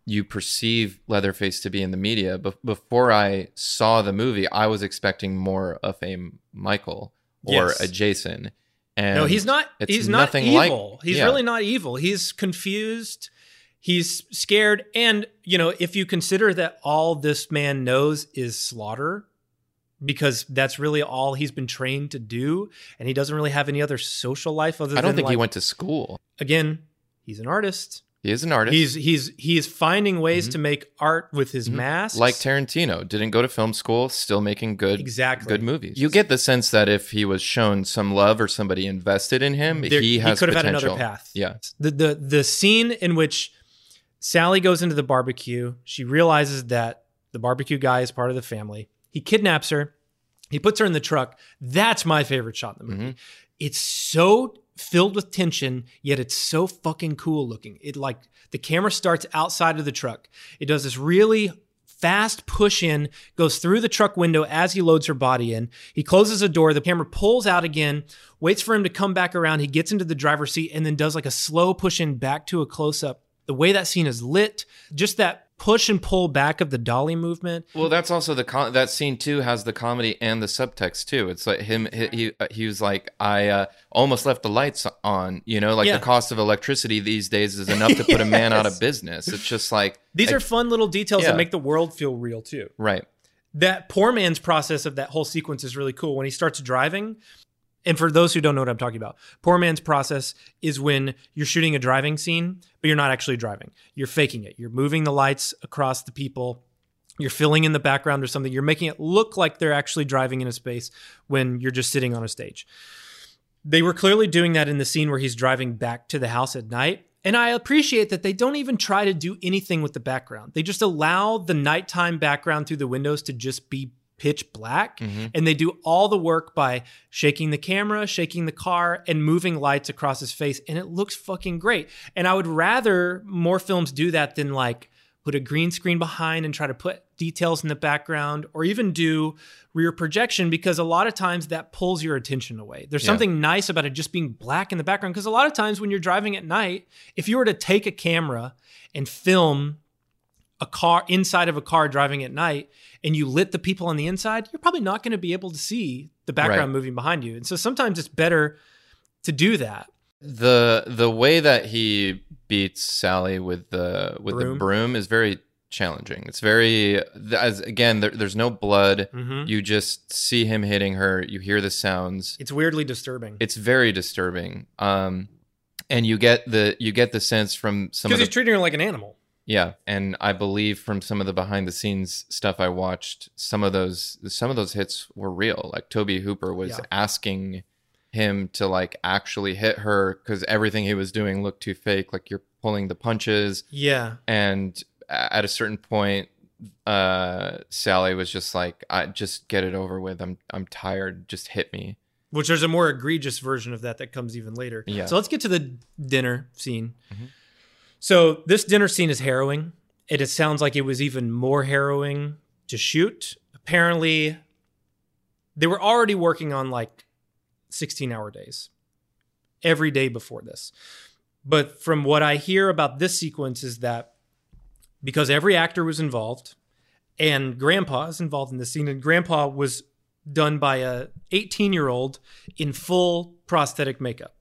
you perceive Leatherface to be in the media, before I saw the movie, I was expecting more of a Michael or a Jason. And no, he's not. He's not evil. He's really not evil. He's confused. He's scared. And if you consider that all this man knows is slaughter, because that's really all he's been trained to do, and he doesn't really have any other social life other than I don't think he went to school. Again, he's an artist. He is an artist. He's finding ways to make art with his masks. Like Tarantino, didn't go to film school, still making good movies. You get the sense that if he was shown some love or somebody invested in him, he could have had another path. Yeah. The scene in which Sally goes into the barbecue, she realizes that the barbecue guy is part of the family. He kidnaps her. He puts her in the truck. That's my favorite shot in the movie. It's so filled with tension, yet it's so fucking cool looking. It like the camera starts outside of the truck. It does this really fast push in, goes through the truck window as he loads her body in. He closes a door. The camera pulls out again, waits for him to come back around. He gets into the driver's seat and then does like a slow push in back to a close up. The way that scene is lit, just that push and pull back of the dolly movement. Well, that's also that scene too has the comedy and the subtext too. It's like him, he was like, I almost left the lights on, you know, like the cost of electricity these days is enough to put a man out of business. It's just like, these are fun little details that make the world feel real too. Right. That poor man's process of that whole sequence is really cool. When he starts driving, and for those who don't know what I'm talking about, poor man's process is when you're shooting a driving scene, but you're not actually driving. You're faking it. You're moving the lights across the people. You're filling in the background or something. You're making it look like they're actually driving in a space when you're just sitting on a stage. They were clearly doing that in the scene where he's driving back to the house at night. And I appreciate that they don't even try to do anything with the background. They just allow the nighttime background through the windows to just be pitch black. Mm-hmm. And they do all the work by shaking the camera, shaking the car, and moving lights across his face. And it looks fucking great. And I would rather more films do that than like put a green screen behind and try to put details in the background or even do rear projection, because a lot of times that pulls your attention away. There's something nice about it just being black in the background, because a lot of times when you're driving at night, if you were to take a camera and film a car inside of a car driving at night and you lit the people on the inside, you're probably not going to be able to see the background moving behind you. And so sometimes it's better to do that. The way that he beats Sally with the broom is very challenging. It's very, again, there's no blood. Mm-hmm. You just see him hitting her. You hear the sounds. It's weirdly disturbing. It's very disturbing. And you get the sense from some of the, because he's treating her like an animal. Yeah, and I believe from some of the behind the scenes stuff I watched, some of those hits were real. Like Tobe Hooper was asking him to like actually hit her because everything he was doing looked too fake. Like you're pulling the punches. Yeah. And at a certain point, Sally was just like, "I just get it over with. I'm tired. Just hit me." Which there's a more egregious version of that comes even later. Yeah. So let's get to the dinner scene. Mm-hmm. So this dinner scene is harrowing. It sounds like it was even more harrowing to shoot. Apparently, they were already working on like 16-hour days every day before this. But from what I hear about this sequence is that because every actor was involved and Grandpa is involved in this scene, and Grandpa was done by a 18-year-old in full prosthetic makeup.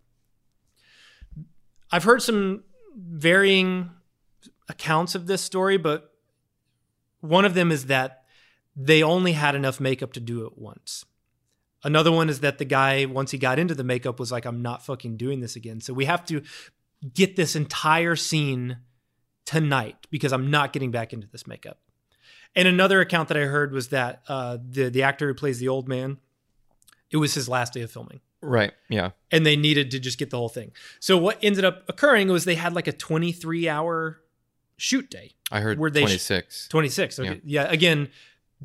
I've heard some varying accounts of this story, but one of them is that they only had enough makeup to do it once. Another one is that the guy, once he got into the makeup, was like, "I'm not fucking doing this again. So we have to get this entire scene tonight because I'm not getting back into this makeup." And another account that I heard was that the actor who plays the old man, it was his last day of filming. Right. Yeah. And they needed to just get the whole thing. So what ended up occurring was they had like a 23-hour shoot day. I heard 26. 26. Okay. Yeah. Again,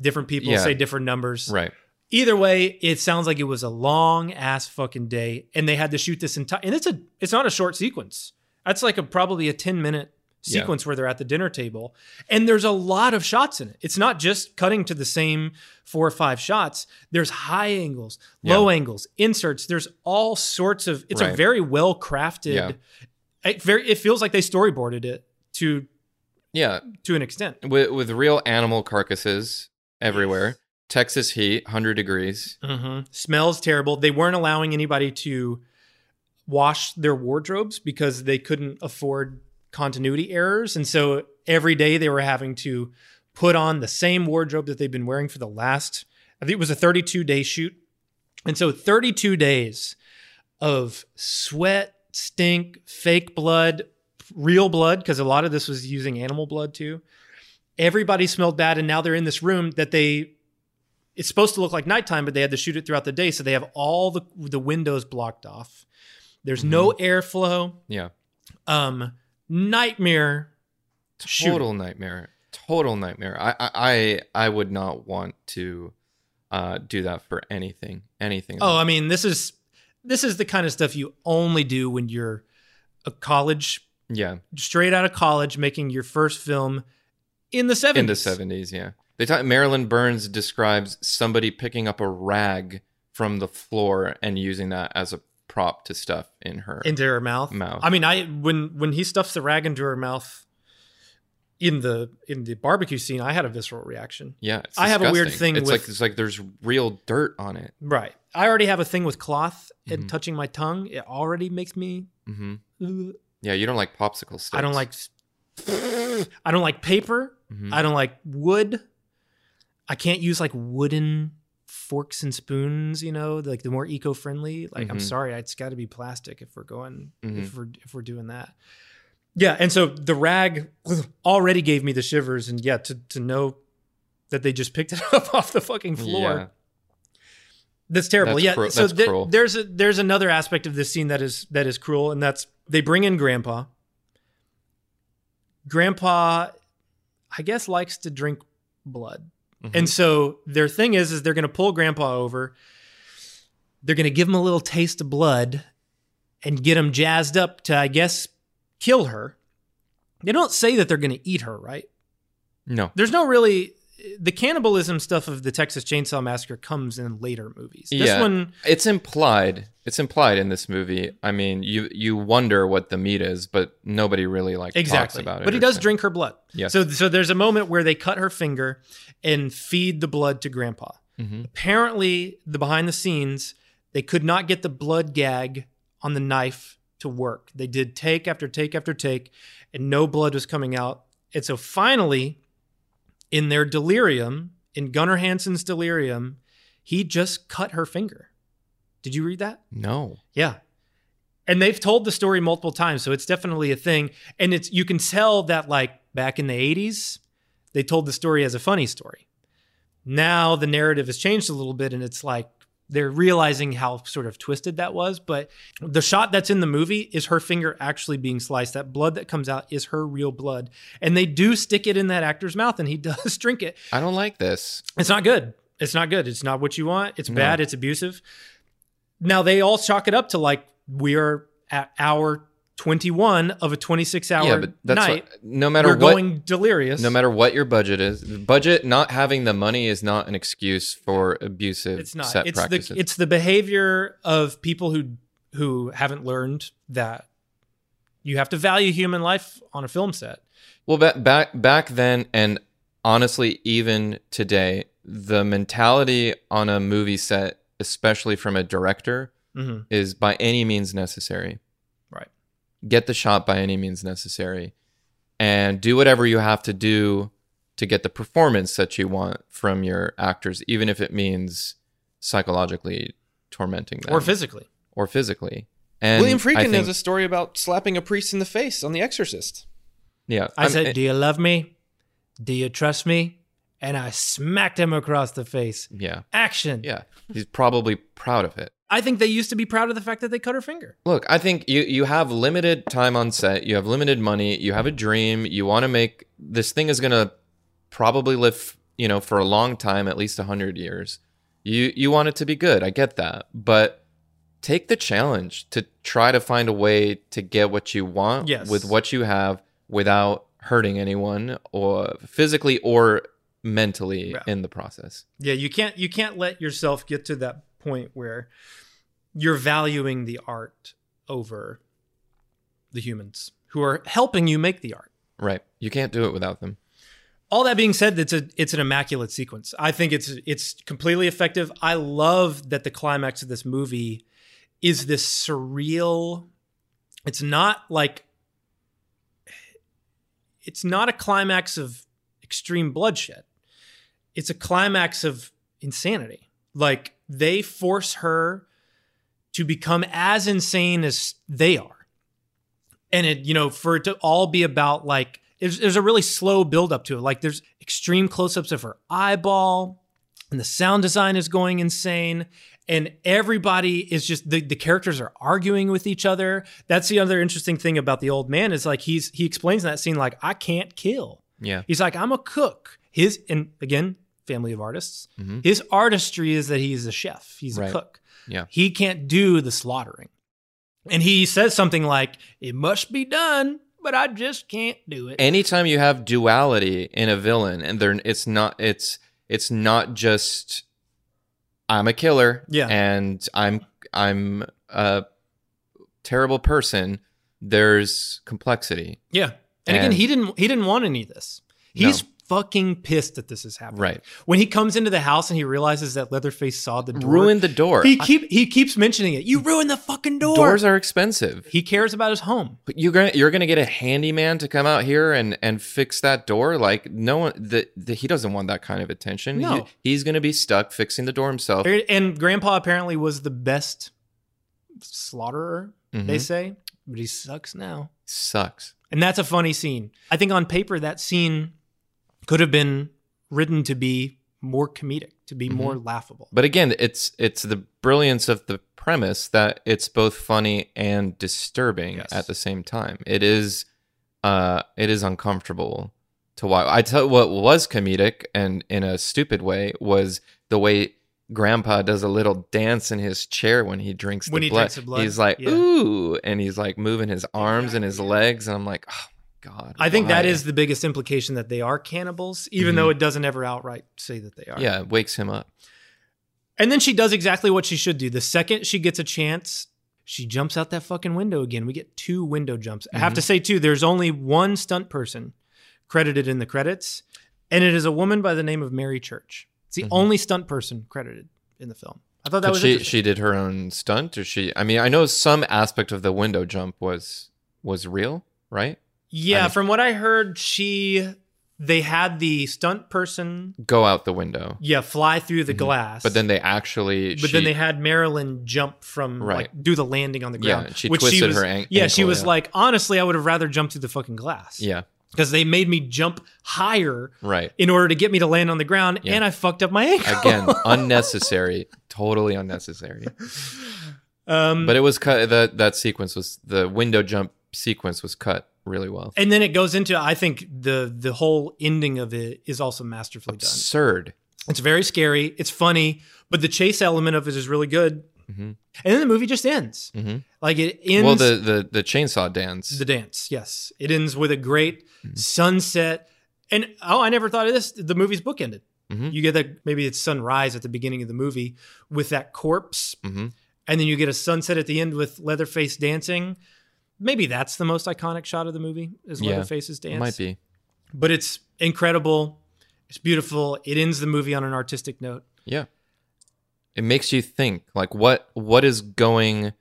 different people say different numbers. Right. Either way, it sounds like it was a long ass fucking day, and they had to shoot this entire. And it's not a short sequence. That's like probably a 10-minute sequence where they're at the dinner table, and there's a lot of shots in it. It's not just cutting to the same 4 or 5 shots. There's high angles, low angles, inserts. There's all sorts of. It's a very well crafted. Yeah. It feels like they storyboarded it to an extent with real animal carcasses everywhere. Yes. Texas heat, 100 degrees. Mm-hmm. Smells terrible. They weren't allowing anybody to wash their wardrobes because they couldn't afford continuity errors. And so every day they were having to put on the same wardrobe that they've been wearing for the last, I think it was a 32-day shoot. And so 32 days of sweat, stink, fake blood, real blood, because a lot of this was using animal blood too. Everybody smelled bad. And now they're in this room that it's supposed to look like nighttime, but they had to shoot it throughout the day. So they have all the windows blocked off. There's no airflow. Yeah. Nightmare. Total nightmare. I would not want to do that for anything. Anything. Oh, I mean, this is the kind of stuff you only do when you're a college. Yeah. Straight out of college, making your first film in the 70s. In the 70s, yeah. Marilyn Burns describes somebody picking up a rag from the floor and using that as a prop to stuff into her mouth. I mean, when he stuffs the rag into her mouth, in the barbecue scene, I had a visceral reaction. Yeah, it's disgusting. I have a weird thing with... It's like there's real dirt on it. Right. I already have a thing with cloth and touching my tongue. It already makes me... Yeah, you don't like popsicle sticks. I don't like paper. I don't like wood. I can't use like wooden forks and spoons, you know, like the more eco-friendly. Like, I'm sorry, it's got to be plastic if we're going, if we're doing that. Yeah, and so the rag already gave me the shivers, and yeah, to know that they just picked it up off the fucking floor. Yeah. That's terrible. That's cruel. So there's another aspect of this scene that is cruel, and that's they bring in Grandpa. Grandpa, I guess, likes to drink blood. And so their thing is they're going to pull Grandpa over. They're going to give him a little taste of blood and get him jazzed up to, I guess, kill her. They don't say that they're going to eat her, right? No. There's no really... The cannibalism stuff of the Texas Chainsaw Massacre comes in later movies. This one... It's implied. It's implied in this movie. I mean, you wonder what the meat is, but nobody really talks about it. But he does drink her blood. Yes. So there's a moment where they cut her finger and feed the blood to Grandpa. Apparently, behind the scenes, they could not get the blood gag on the knife to work. They did take after take after take, and no blood was coming out. And so finally... In their delirium, in Gunnar Hansen's delirium, he just cut her finger. Did you read that? No. Yeah. And they've told the story multiple times, so it's definitely a thing. And it's you can tell that back in the 80s, they told the story as a funny story. Now the narrative has changed a little bit, and it's like they're realizing how sort of twisted that was. But the shot that's in the movie is her finger actually being sliced. That blood that comes out is her real blood. And they do stick it in that actor's mouth, and he does drink it. I don't like this. It's not good. It's not good. It's not what you want. It's bad. It's abusive. Now, they all chalk it up to we are at hour 21 of a 26-hour night. Yeah, but that's going delirious. No matter what your budget is, not having the money is not an excuse for abusive set practices. It's the behavior of people who haven't learned that you have to value human life on a film set. Well, back then, and honestly, even today, the mentality on a movie set, especially from a director, is by any means necessary. Get the shot by any means necessary, and do whatever you have to do to get the performance that you want from your actors, even if it means psychologically tormenting them. Or physically. And William Friedkin has a story about slapping a priest in the face on The Exorcist. Yeah. I said, do you love me? Do you trust me? And I smacked him across the face. Yeah. Action. Yeah. He's probably proud of it. I think they used to be proud of the fact that they cut her finger. Look, I think you have limited time on set. You have limited money. You have a dream. You want to make... This thing is going to probably live, for a long time, at least 100 years. You want it to be good. I get that. But take the challenge to try to find a way to get what you want with what you have without hurting anyone or physically or mentally in the process. Yeah, you can't let yourself get to that point where you're valuing the art over the humans who are helping you make the art. Right. You can't do it without them. All that being said, it's an immaculate sequence. I think it's completely effective. I love that the climax of this movie is this surreal. It's not a climax of extreme bloodshed. It's a climax of insanity. They force her to become as insane as they are. And it, for it to all be about there's a really slow buildup to it. There's extreme close-ups of her eyeball, and the sound design is going insane. And everybody is just, the characters are arguing with each other. That's the other interesting thing about the old man is he explains in that scene, I can't kill. Yeah. He's like, I'm a cook. And again, family of artists. His artistry is that he's a chef. He's a cook. Yeah. He can't do the slaughtering. And he says something like, it must be done, but I just can't do it. Anytime you have duality in a villain, and it's not just I'm a killer and I'm a terrible person, there's complexity. Yeah. And again, he didn't want any of this. He's fucking pissed that this is happening. Right. When he comes into the house and he realizes that Leatherface saw the door. Ruined the door. He keeps mentioning it. You ruined the fucking door. Doors are expensive. He cares about his home. But you're gonna get a handyman to come out here and fix that door? Like, no one, he doesn't want that kind of attention. No. He's gonna be stuck fixing the door himself. And Grandpa apparently was the best slaughterer, they say. But he sucks now. Sucks. And that's a funny scene. I think on paper, that scene could have been written to be more comedic, to be more laughable. But again, it's the brilliance of the premise that it's both funny and disturbing at the same time. It is uncomfortable to watch. I tell you what was comedic, and in a stupid way, was the way Grandpa does a little dance in his chair when he drinks the blood. He's like, ooh, and he's like moving his arms and his legs, and I'm like, oh. God, I think that is the biggest implication that they are cannibals, even though it doesn't ever outright say that they are. Yeah, it wakes him up. And then she does exactly what she should do. The second she gets a chance, she jumps out that fucking window again. We get two window jumps. I have to say, too, there's only one stunt person credited in the credits, and it is a woman by the name of Mary Church. It's the only stunt person credited in the film. I thought that was interesting. She did her own stunt, or she? I mean, I know some aspect of the window jump was real, right? Yeah, from what I heard, they had the stunt person go out the window. Yeah, fly through the glass. But then then they had Marilyn jump from like do the landing on the ground. Yeah, she twisted her ankle. Yeah, she was like, honestly, I would have rather jumped through the fucking glass. Yeah, because they made me jump higher. Right. In order to get me to land on the ground, and I fucked up my ankle again. Unnecessary, totally unnecessary. But it was cut. That sequence was the window jump sequence was cut really well, and then it goes into, I think the whole ending of it is also masterfully absurd. Done. It's very scary. It's funny, but the chase element of it is really good. And then the movie just ends. Like it ends. Well, the chainsaw dance. The dance, yes. It ends with a great sunset, and I never thought of this. The movie's bookended. You get that maybe it's sunrise at the beginning of the movie with that corpse, and then you get a sunset at the end with Leatherface dancing. Maybe that's the most iconic shot of the movie is Leatherface's dance. It might be. But it's incredible. It's beautiful. It ends the movie on an artistic note. Yeah. It makes you think, like, what is going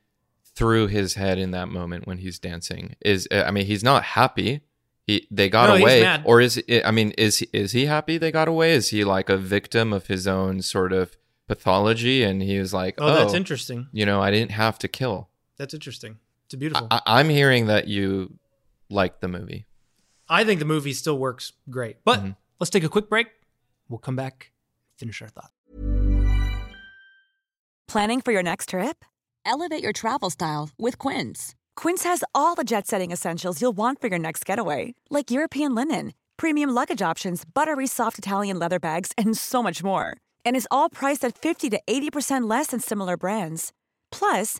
through his head in that moment when he's dancing? He's not happy. They got away. He's mad. Or is he happy they got away? Is he like a victim of his own sort of pathology? And he was like, oh, that's interesting. You know, I didn't have to kill. That's interesting. It's beautiful. I'm hearing that you liked the movie. I think the movie still works great. But let's take a quick break. We'll come back, finish our thoughts. Planning for your next trip? Elevate your travel style with Quince. Quince has all the jet-setting essentials you'll want for your next getaway, like European linen, premium luggage options, buttery soft Italian leather bags, and so much more. And is all priced at 50 to 80% less than similar brands. Plus,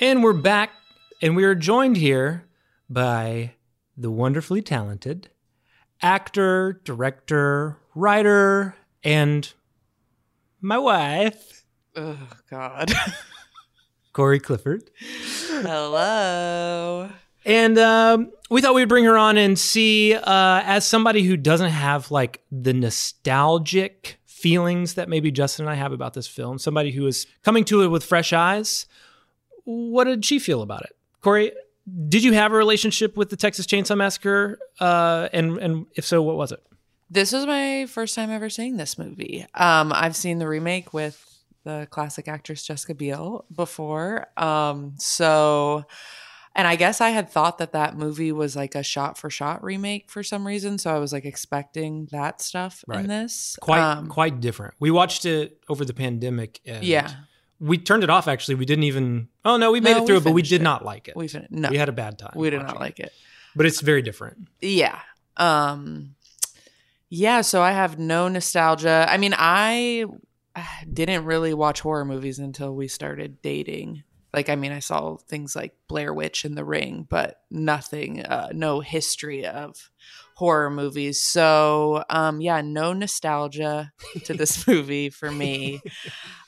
And we're back, and we are joined here by the wonderfully talented actor, director, writer, and my wife. Oh, God. Corey Clifford. Hello. And we thought we'd bring her on and see, as somebody who doesn't have like the nostalgic feelings that maybe Justin and I have about this film, somebody who is coming to it with fresh eyes, what did she feel about it? Corey, did you have a relationship with the Texas Chainsaw Massacre? And if so, what was it? This was my first time ever seeing this movie. I've seen the remake with the classic actress Jessica Biel before. And I guess I had thought that movie was like a shot-for-shot remake for some reason, so I was like expecting that stuff in this. Quite different. We watched it over the pandemic, and We turned it off, actually. We didn't even... Oh, no, we made it through it, but we did not like it. We had a bad time. We did not like it. But it's very different. Yeah. Yeah, so I have no nostalgia. I mean, I didn't really watch horror movies until we started dating. Like, I mean, I saw things like Blair Witch and The Ring, but nothing, no history of horror movies. So, yeah, no nostalgia to this movie for me.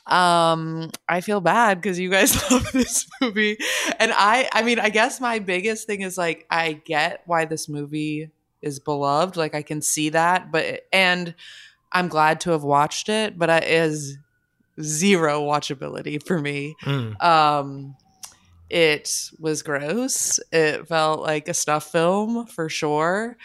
I feel bad because you guys love this movie. And I mean, I guess my biggest thing is like, I get why this movie is beloved. Like, I can see that, and I'm glad to have watched it, but it is zero watchability for me. It was gross. It felt like a snuff film for sure.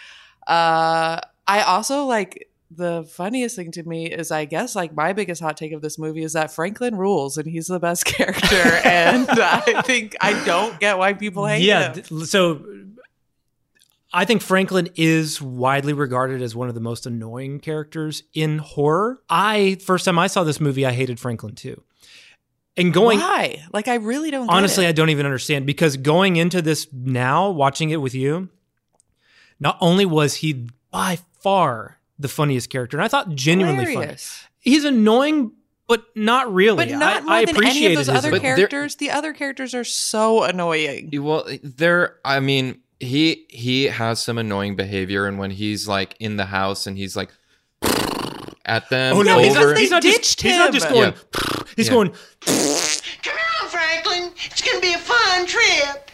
I also like... The funniest thing to me is, I guess, like, my biggest hot take of this movie is that Franklin rules and he's the best character. And I think I don't get why people hate him. Yeah, so I think Franklin is widely regarded as one of the most annoying characters in horror. First time I saw this movie, I hated Franklin too. And why? Like, I really don't get it. Honestly, I don't even understand, because going into this now, watching it with you, not only was he by far the funniest character, and I thought genuinely funny. He's annoying, but not really. But not more than any of those other characters. The other characters are so annoying. Well, I mean, he has some annoying behavior, and when he's like in the house and he's like at them. Oh no, he's not just going. Yeah. He's going. Come on, Franklin. It's gonna be a fun trip.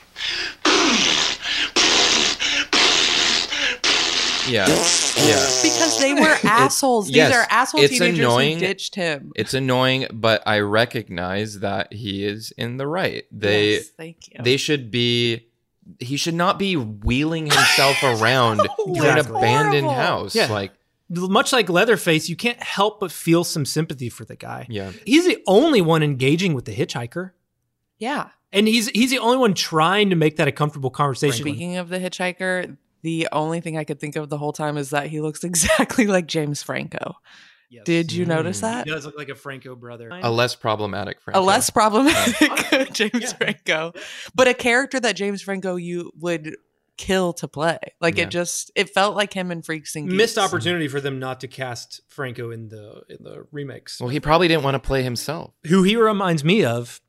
Yeah. Because they were assholes. These are asshole teenagers who ditched him. It's annoying, but I recognize that he is in the right. Thank you. He should not be wheeling himself around to an abandoned house. Yeah. Much like Leatherface, you can't help but feel some sympathy for the guy. Yeah. He's the only one engaging with the hitchhiker. Yeah. And he's the only one trying to make that a comfortable conversation. Speaking of the hitchhiker, the only thing I could think of the whole time is that he looks exactly like James Franco. Yes. Did you notice that? He does look like a Franco brother. A less problematic Franco. James Franco. But a character that James Franco you would kill to play. Like, it felt like him in Freaks and Geeks. Missed opportunity for them not to cast Franco in the remakes. Well, he probably didn't want to play himself. Who he reminds me of,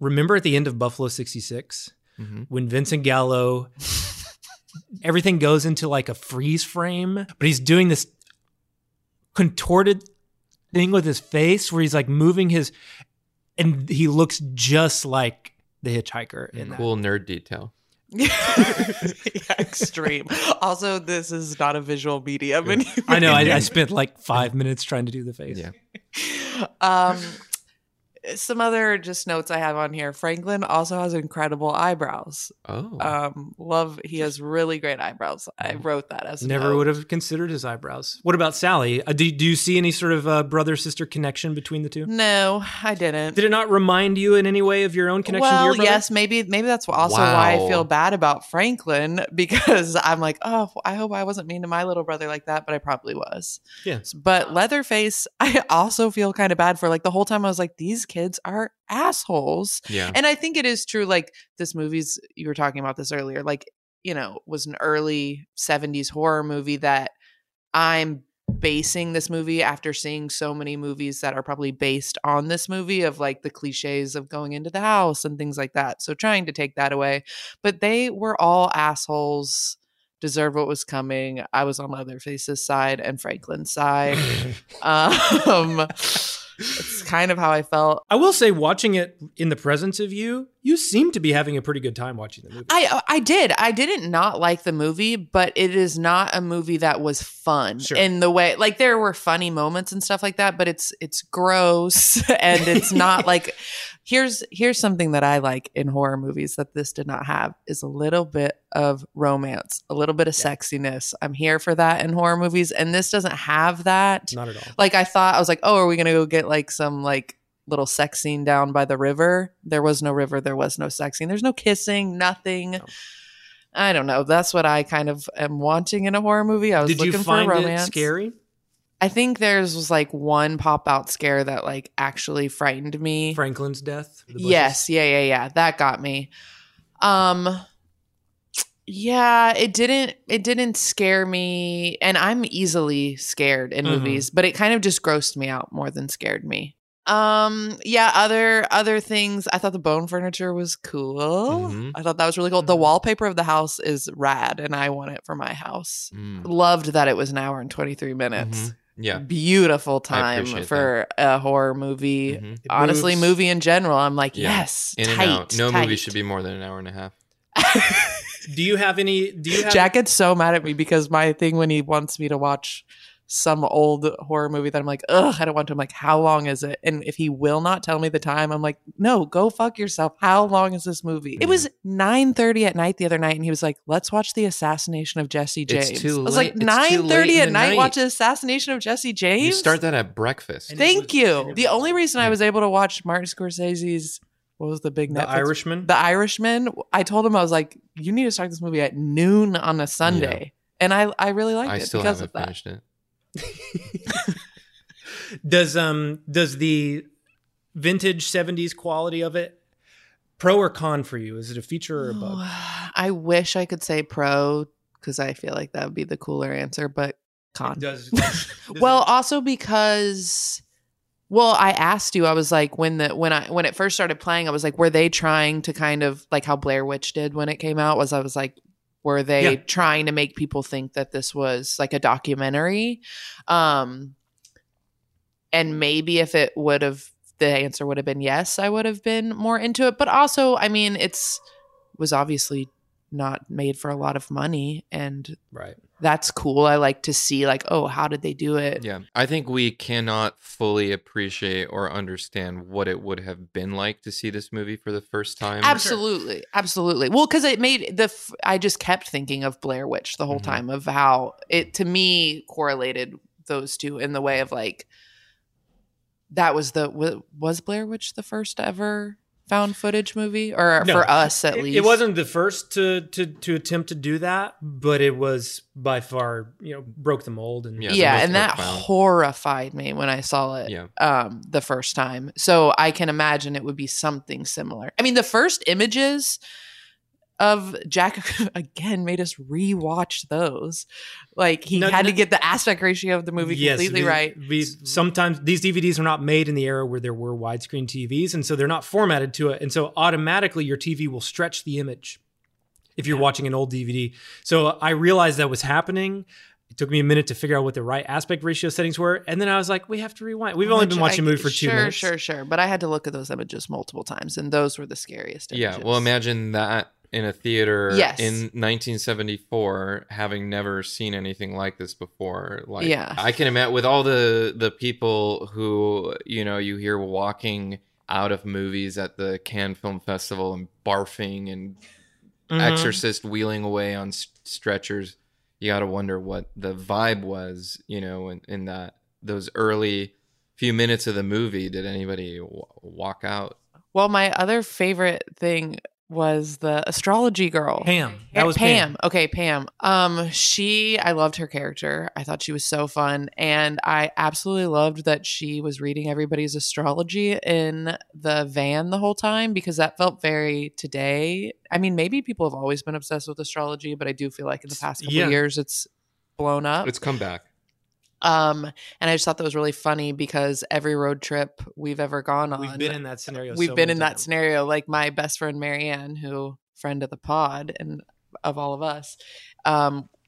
remember at the end of Buffalo 66? Mm-hmm. When Vincent Gallo... Everything goes into like a freeze frame, but he's doing this contorted thing with his face where he's like moving and he looks just like the hitchhiker. Nerd detail. Extreme. Also, this is not a visual medium. Yeah. I know. I spent like 5 minutes trying to do the face. Yeah. Some other just notes I have on here. Franklin also has incredible eyebrows. Oh. He has really great eyebrows. I wrote that as well. Never would have considered his eyebrows. What about Sally? Do you see any sort of brother-sister connection between the two? No, I didn't. Did it not remind you in any way of your own connection to your brother? Well, yes, maybe that's also why I feel bad about Franklin, because I'm like, oh, I hope I wasn't mean to my little brother like that, but I probably was. Yes. But Leatherface, I also feel kind of bad for. Like, the whole time I was like, these kids are assholes. Yeah. And I think it is true, like, this movie's, you were talking about this earlier, like, you know, was an early 70s horror movie that I'm basing this movie after seeing so many movies that are probably based on this movie, of like the cliches of going into the house and things like that. So trying to take that away. But they were all assholes, deserved what was coming. I was on Leatherface's side and Franklin's side. It's kind of how I felt. I will say, watching it in the presence of you seem to be having a pretty good time watching the movie. I did. I didn't not like the movie, but it is not a movie that was fun in the way. Like, there were funny moments and stuff like that, but it's gross and it's not like... Here's something that I like in horror movies that this did not have, is a little bit of romance, a little bit of sexiness. I'm here for that in horror movies, and this doesn't have that. Not at all. Like, I thought, I was like, oh, are we going to go get like some like little sex scene down by the river? There was no river. There was no sex scene. There's no kissing, nothing. No. I don't know. That's what I kind of am wanting in a horror movie. I was looking for romance. Did you find it scary? I think theirs was like one pop out scare that like actually frightened me. Franklin's death. Yes. Yeah. That got me. Yeah, it didn't scare me, and I'm easily scared in movies, but it kind of just grossed me out more than scared me. Yeah, other things. I thought the bone furniture was cool. I thought that was really cool. The wallpaper of the house is rad, and I want it for my house. Loved that it was an hour and 23 minutes. Yeah. Beautiful time for a horror movie. Honestly, movie in general, I'm like, yes, in tight, and out. No movie should be more than an hour and a half. Do you have Jack gets so mad at me because my thing when he wants me to watch some old horror movie that I'm like, ugh, I don't want to. I'm like, how long is it? And if he will not tell me the time, I'm like, no, go fuck yourself. How long is this movie? It was 9:30 at night the other night, and he was like, let's watch The Assassination of Jesse James. It's too I was late. Like, 9:30 at night, watch The Assassination of Jesse James? You start that at breakfast. Thank you. The only reason I was able to watch Martin Scorsese's what was the big Netflix? The Irishman. I told him, I was like, you need to start this movie at noon on a Sunday. Yeah. And I really liked it because of that. I still haven't finished it. Does the vintage 70s quality of it, pro or con for you? Is it a feature or a bug? I wish I could say pro because I feel like that would be the cooler answer, but con. Well, I asked you, I was like, when it first started playing, I was like, were they trying to kind of like how Blair Witch did when it came out? Were they trying to make people think that this was like a documentary? And maybe if it would have, the answer would have been yes, I would have been more into it. But also, I mean, it was obviously not made for a lot of money, and that's cool. I like to see like, oh, how did they do it? Yeah. I think we cannot fully appreciate or understand what it would have been like to see this movie for the first time. Absolutely. Well, because it made I just kept thinking of Blair Witch the whole time, of how it to me correlated those two in the way of like, that was was Blair Witch the first ever found footage movie, or no, for us at least. It wasn't the first to attempt to do that, but it was by far, broke the mold. And and that horrified me when I saw it the first time. So I can imagine it would be something similar. I mean, the first images of Jack again made us re-watch those. Like he had to get the aspect ratio of the movie completely right. Sometimes these DVDs are not made in the era where there were widescreen TVs, and so they're not formatted to it. And so automatically your TV will stretch the image if you're watching an old DVD. So I realized that was happening. It took me a minute to figure out what the right aspect ratio settings were. And then I was like, we have to rewind. We've only been watching a movie for 2 minutes. Sure. But I had to look at those images multiple times, and those were the scariest images. Yeah, well, imagine that in a theater in 1974, having never seen anything like this before. I can imagine with all the people who, you hear walking out of movies at the Cannes Film Festival and barfing, and Exorcist wheeling away on stretchers. You got to wonder what the vibe was, in that those early few minutes of the movie. Did anybody walk out? Well, my other favorite thing was the astrology girl. Pam. That was Pam. Okay, Pam. I loved her character. I thought she was so fun. And I absolutely loved that she was reading everybody's astrology in the van the whole time, because that felt very today. I mean, maybe people have always been obsessed with astrology, but I do feel like in the past couple of years, it's blown up. It's come back. And I just thought that was really funny, because every road trip we've ever gone on, we've been in that scenario. Like my best friend Marianne, who friend of the pod and of all of us,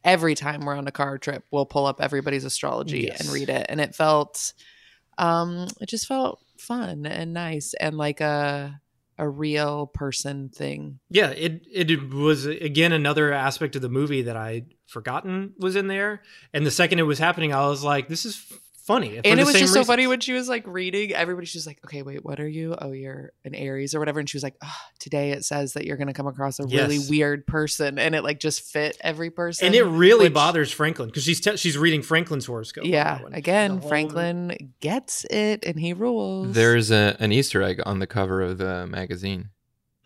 every time we're on a car trip, we'll pull up everybody's astrology and read it, and it felt, it just felt fun and nice and like a real person thing. Yeah, it was, again, another aspect of the movie that I'd forgotten was in there. And the second it was happening, I was like, this is funny. And it was just so funny when she was like reading, everybody, she's like, okay, wait, what are you? Oh, you're an Aries or whatever. And she was like, oh, today it says that you're going to come across a really weird person. And it like just fit every person. And it really bothers Franklin, because she's reading Franklin's horoscope. Yeah, again, Franklin gets it and he rules. There's an Easter egg on the cover of the magazine.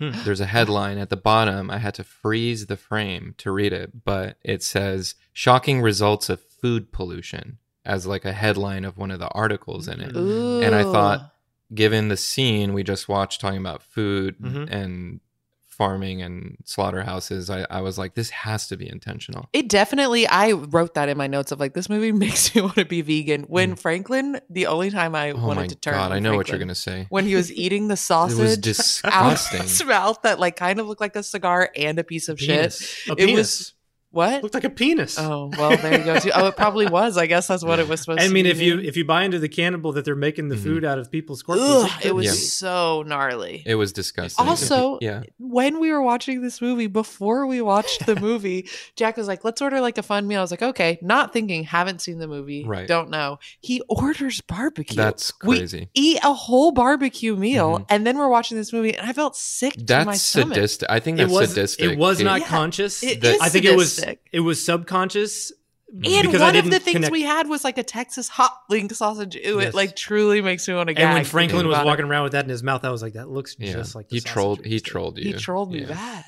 There's a headline at the bottom. I had to freeze the frame to read it, but it says, shocking results of food pollution. as like a headline of one of the articles in it. Ooh. And I thought, given the scene we just watched talking about food mm-hmm. and farming and slaughterhouses, I was like, this has to be intentional. It definitely, I wrote that in my notes of like, this movie makes me want to be vegan. When Franklin, the only time I wanted to turn. Oh my God, I know Franklin, what you're going to say. When he was eating the sausage. It was disgusting. Out of his mouth that like kind of looked like a cigar and a piece of shit. It was... What? It looked like a penis. Oh, well, there you go. Too. Oh, it probably was. I guess that's what it was supposed to be. I mean, if you buy into the cannibal that they're making the mm-hmm. food out of people's corpses. Ugh, it was so gnarly. It was disgusting. Also, when we were watching this movie, before we watched the movie, Jack was like, let's order like a fun meal. I was like, okay, not thinking, haven't seen the movie, don't know. He orders barbecue. That's crazy. We eat a whole barbecue meal, mm-hmm. and then we're watching this movie, and I felt sick to my stomach. That's sadistic. I think that's sadistic. It was not conscious. I think it was... It was subconscious. And one of the things we had was like a Texas hot link sausage. Ew, yes. It like truly makes me want to gag. And when Franklin was walking around with that in his mouth, I was like, that looks just like the sausage. He trolled you. He trolled me bad.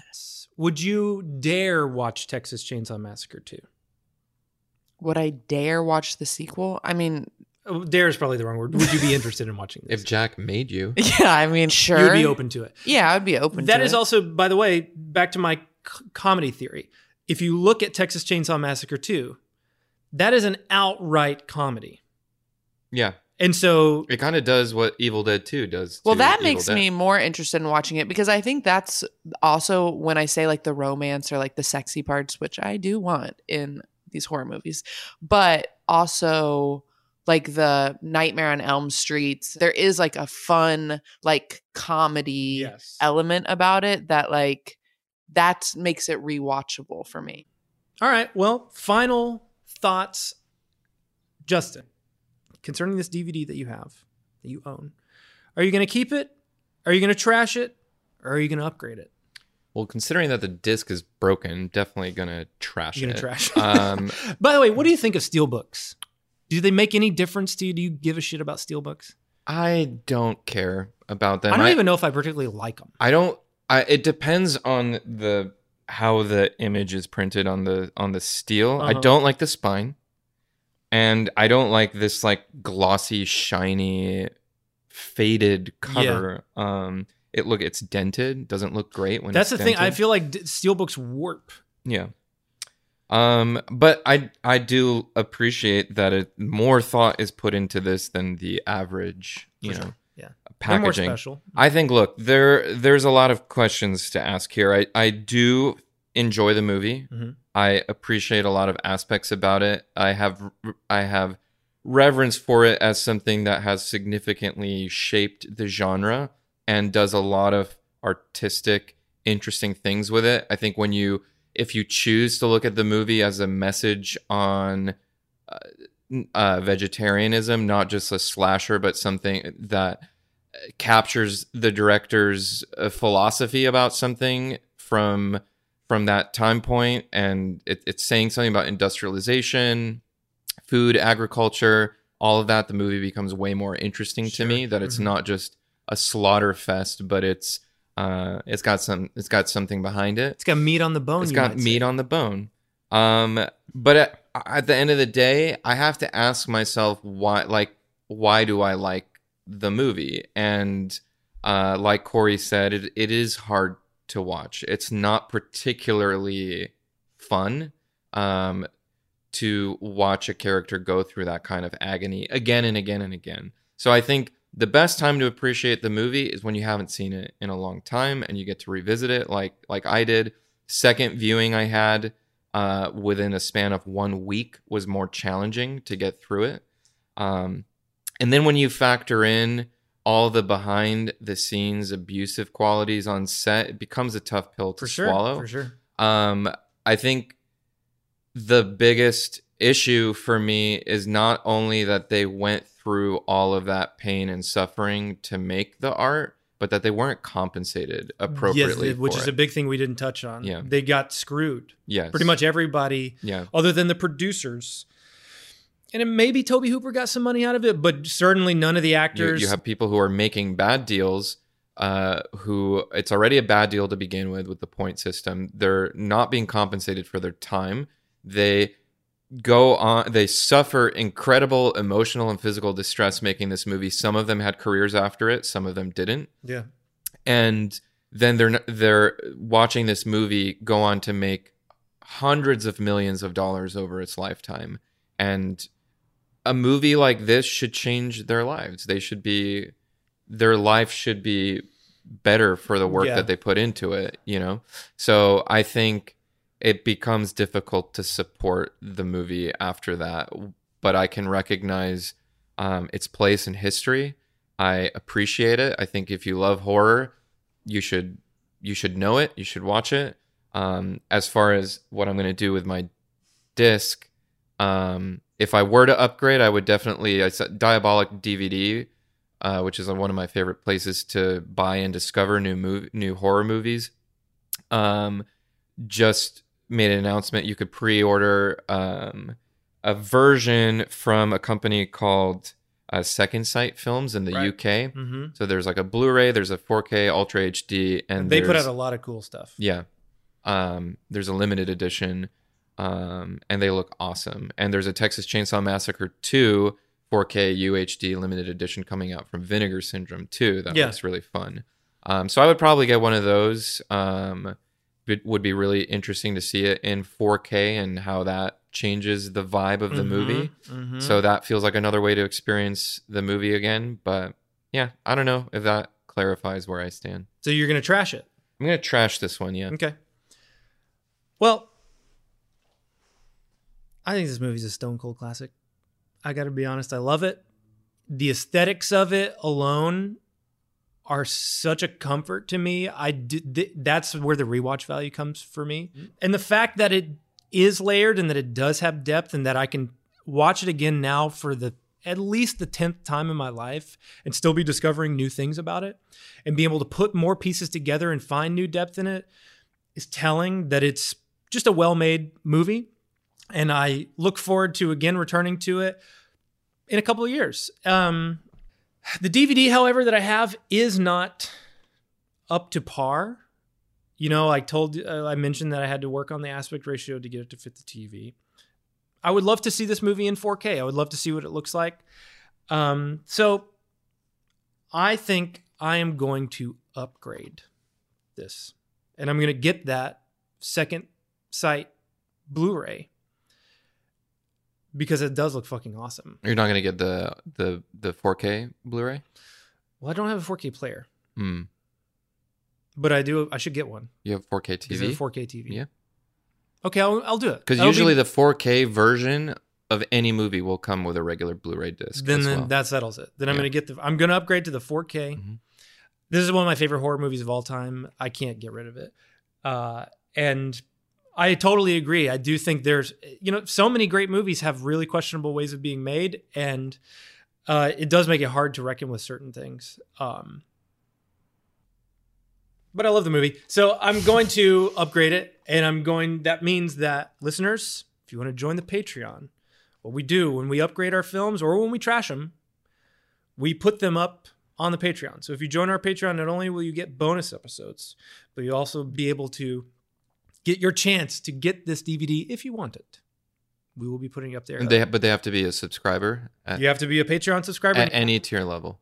Would you dare watch Texas Chainsaw Massacre 2? Would I dare watch the sequel? I mean... Dare is probably the wrong word. Would you be interested in watching this? If Jack made you. Yeah, I mean, sure. You'd be open to it. Yeah, I'd be open to it. That is also, by the way, back to my comedy theory. If you look at Texas Chainsaw Massacre 2, that is an outright comedy. Yeah. And so... It kind of does what Evil Dead 2 does. Well, that makes me more interested in watching it, because I think that's also when I say like the romance or like the sexy parts, which I do want in these horror movies, but also... like the Nightmare on Elm Street, there is like a fun, like comedy element about it that like, that makes it rewatchable for me. All right. Well, final thoughts, Justin, concerning this DVD that you have, that you own. Are you going to keep it? Are you going to trash it? Or are you going to upgrade it? Well, considering that the disc is broken, definitely going to trash it. You're going to trash it. By the way, what do you think of steelbooks? Do they make any difference to you? Do you give a shit about steelbooks? I don't care about them. I don't even know if I particularly like them. It depends on how the image is printed on the steel. Uh-huh. I don't like the spine, and I don't like this like glossy, shiny, faded cover. Yeah. It's dented. Doesn't look great when it's dented. That's the thing. I feel like steelbooks warp. Yeah. But I do appreciate that more thought is put into this than the average, packaging. They're more special. I think, look, there's a lot of questions to ask here. I do enjoy the movie. Mm-hmm. I appreciate a lot of aspects about it. I have reverence for it as something that has significantly shaped the genre and does a lot of artistic, interesting things with it. I think if you choose to look at the movie as a message on vegetarianism, not just a slasher, but something that captures the director's philosophy about something from that time point, and it's saying something about industrialization, food, agriculture, all of that, the movie becomes way more interesting to me. That it's not just a slaughter fest, but it's got something behind it. It's got meat on the bone. But at the end of the day, I have to ask myself why do I like the movie? And like Corey said, it is hard to watch. It's not particularly fun to watch a character go through that kind of agony again and again and again. So I think the best time to appreciate the movie is when you haven't seen it in a long time and you get to revisit it like I did. Second viewing I had within a span of 1 week was more challenging to get through it. And then when you factor in all the behind-the-scenes abusive qualities on set, it becomes a tough pill to swallow. For sure. I think the biggest issue for me is not only that they went through all of that pain and suffering to make the art, but that they weren't compensated appropriately. Yes, which is a big thing we didn't touch on. Yeah. They got screwed. Yes. Pretty much everybody other than the producers. And maybe Tobe Hooper got some money out of it, but certainly none of the actors. You have people who are making bad deals, who it's already a bad deal to begin with the point system. They're not being compensated for their time. They go on, they suffer incredible emotional and physical distress making this movie. Some of them had careers after it, some of them didn't. Yeah. And then they're watching this movie go on to make hundreds of millions of dollars over its lifetime. And a movie like this should change their lives. They should be, their life should be better for the work that they put into it, you know? So I think it becomes difficult to support the movie after that, but I can recognize its place in history. I appreciate it. I think if you love horror, you should know it. You should watch it. As far as what I'm going to do with my disc, if I were to upgrade, I would definitely... Diabolic DVD, which is one of my favorite places to buy and discover new horror movies, just made an announcement. You could pre-order a version from a company called Second Sight Films in the UK. Mm-hmm. So there's like a Blu-ray, there's a 4K Ultra HD, and they put out a lot of cool stuff. Yeah. There's a limited edition, and they look awesome. And there's a Texas Chainsaw Massacre 2 4K UHD limited edition coming out from Vinegar Syndrome 2. That was really fun. So I would probably get one of those. It would be really interesting to see it in 4K and how that changes the vibe of the movie. Mm-hmm. So that feels like another way to experience the movie again. But yeah, I don't know if that clarifies where I stand. So you're going to trash it? I'm going to trash this one, yeah. Okay. Well, I think this movie's a stone cold classic. I got to be honest, I love it. The aesthetics of it alone are such a comfort to me. That's where the rewatch value comes for me. Mm-hmm. And the fact that it is layered and that it does have depth and that I can watch it again now for at least the 10th time in my life and still be discovering new things about it and be able to put more pieces together and find new depth in it is telling that it's just a well-made movie. And I look forward to, again, returning to it in a couple of years. The DVD, however, that I have is not up to par. You know, I mentioned that I had to work on the aspect ratio to get it to fit the TV. I would love to see this movie in 4K. I would love to see what it looks like. So I think I am going to upgrade this. And I'm going to get that Second Sight Blu-ray because it does look fucking awesome. You're not going to get the 4K Blu-ray? Well, I don't have a 4K player. Mm. But I do. I should get one. You have 4K TV? Is it a 4K TV? Yeah. Okay, I'll do it. Because usually the 4K version of any movie will come with a regular Blu-ray disc. Then that settles it. Then I'm going to get I'm going to upgrade to the 4K. Mm-hmm. This is one of my favorite horror movies of all time. I can't get rid of it. And I totally agree. I do think there's, you know, so many great movies have really questionable ways of being made. And it does make it hard to reckon with certain things. But I love the movie. So I'm going to upgrade it. And that means that listeners, if you want to join the Patreon, what we do when we upgrade our films or when we trash them, we put them up on the Patreon. So if you join our Patreon, not only will you get bonus episodes, but you'll also be able to get your chance to get this DVD if you want it. We will be putting it up there. But they have to be a subscriber? You have to be a Patreon subscriber? At any tier level?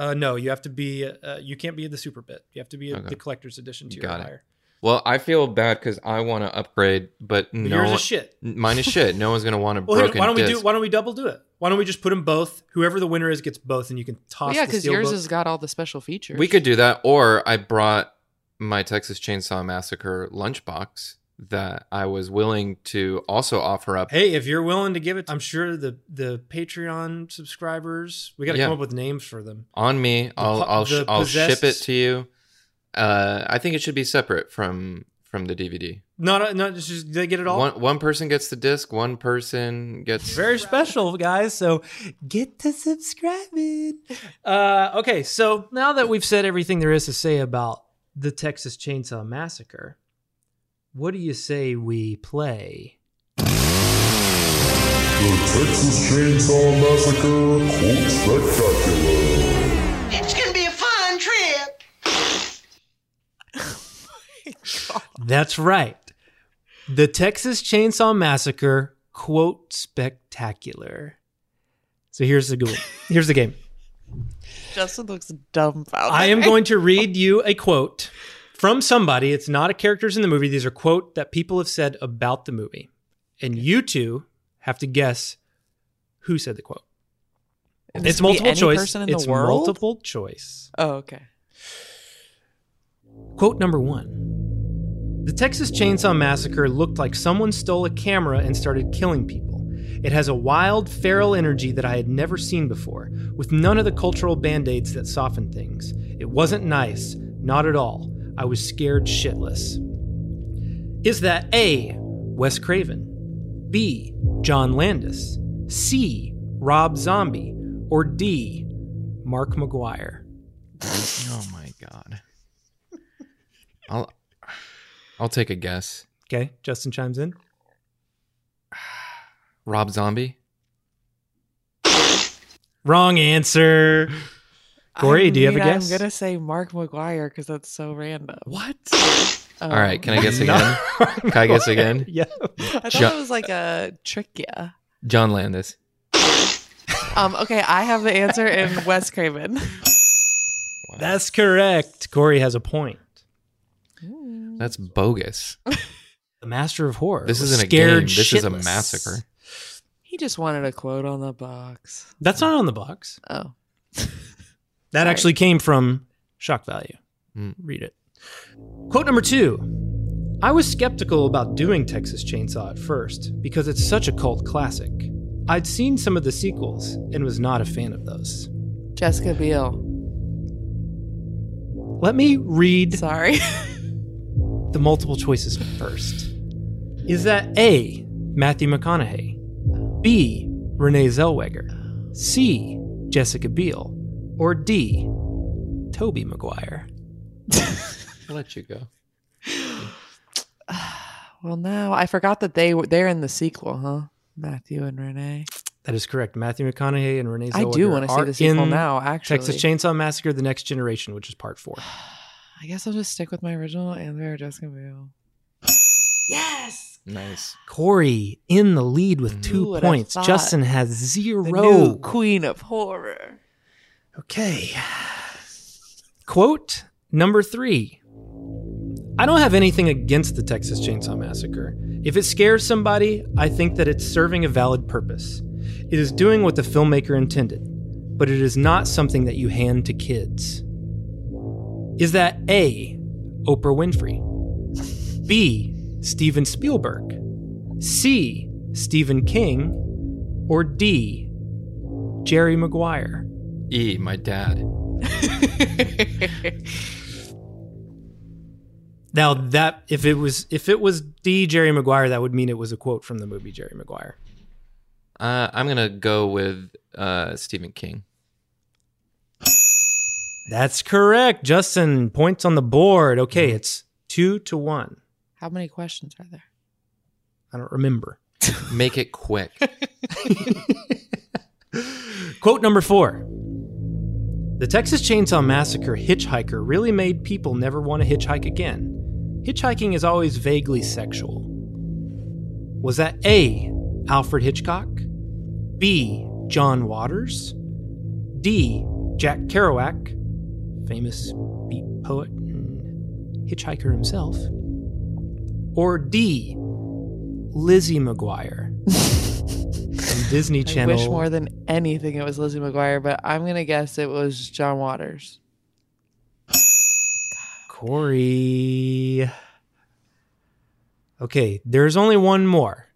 No, you have to be, you can't be the super bit. You have to be the collector's edition tier or higher. Well, I feel bad because I want to upgrade, but yours is shit. Mine is shit. No one's going to want a broken disc. Why don't we double do it? Why don't we just put them both? Whoever the winner is gets both, and you can toss. Yeah, because yours has got all the special features. We could do that, or I brought my Texas Chainsaw Massacre lunchbox that I was willing to also offer up. Hey, if you're willing to give it, I'm sure the Patreon subscribers. We got to come up with names for them. On me, I'll ship it to you. I think it should be separate from the DVD. No, just they get it all. One person gets the disc. One person gets very special, guys. So get to subscribing. Okay, so now that we've said everything there is to say about the Texas Chainsaw Massacre, what do you say we play? The Texas Chainsaw Massacre Quote Spectacular. It's gonna be a fun trip. That's right. The Texas Chainsaw Massacre quote spectacular. So here's the game. Justin looks dumbfounded. I am going to read you a quote from somebody. It's not a characters in the movie. These are quotes that people have said about the movie. And you two have to guess who said the quote. It's multiple choice. It's multiple choice. Oh, okay. Quote number one. The Texas Chainsaw Massacre looked like someone stole a camera and started killing people. It has a wild, feral energy that I had never seen before, with none of the cultural band-aids that soften things. It wasn't nice. Not at all. I was scared shitless. Is that A, Wes Craven, B, John Landis, C, Rob Zombie, or D, Mark McGuire? Oh my God. I'll take a guess. Okay, Justin chimes in. Rob Zombie. Wrong answer. Corey, do you have a guess? I'm going to say Mark McGuire because that's so random. What? All right, can I guess again? Yeah. I thought it was like a trick, yeah. John Landis. Okay, I have the answer in Wes Craven. Wow. That's correct. Corey has a point. Ooh. That's bogus. The master of horror. This isn't a game. This is a massacre. He just wanted a quote on the box. That's not on the box. Oh. That actually came from Shock Value. Read it. Quote number two. I was skeptical about doing Texas Chainsaw at first because it's such a cult classic. I'd seen some of the sequels and was not a fan of those. Jessica Biel. Let me read the multiple choices first. Is that A, Matthew McConaughey, B, Renee Zellweger, C, Jessica Biel, or D, Tobe Maguire? I'll let you go. Well, now I forgot that they're in the sequel, huh? Matthew and Renee. That is correct. Matthew McConaughey and Renee Zellweger. I do want to see the sequel now, actually. Texas Chainsaw Massacre: The Next Generation, which is part 4. I guess I'll just stick with my original answer, Jessica Biel. Yes. Nice. Corey in the lead with 2 points. Justin has 0. The new queen of horror. Okay. Quote number 3. I don't have anything against the Texas Chainsaw Massacre. If it scares somebody, I think that it's serving a valid purpose. It is doing what the filmmaker intended, but it is not something that you hand to kids. Is that A, Oprah Winfrey, B, Steven Spielberg, C, Stephen King, or D, Jerry Maguire? E, my dad. Now that if it was D, Jerry Maguire, that would mean it was a quote from the movie Jerry Maguire. I'm gonna go with Stephen King. That's correct, Justin. Points on the board. Okay, it's 2-1. How many questions are there? I don't remember. Make it quick. Quote number 4. The Texas Chainsaw Massacre hitchhiker really made people never want to hitchhike again. Hitchhiking is always vaguely sexual. Was that A, Alfred Hitchcock, B, John Waters, D, Jack Kerouac, famous beat poet and hitchhiker himself, or D, Lizzie McGuire? Disney Channel. I wish more than anything it was Lizzie McGuire, but I'm going to guess it was John Waters. Corey. Okay, there's only one more.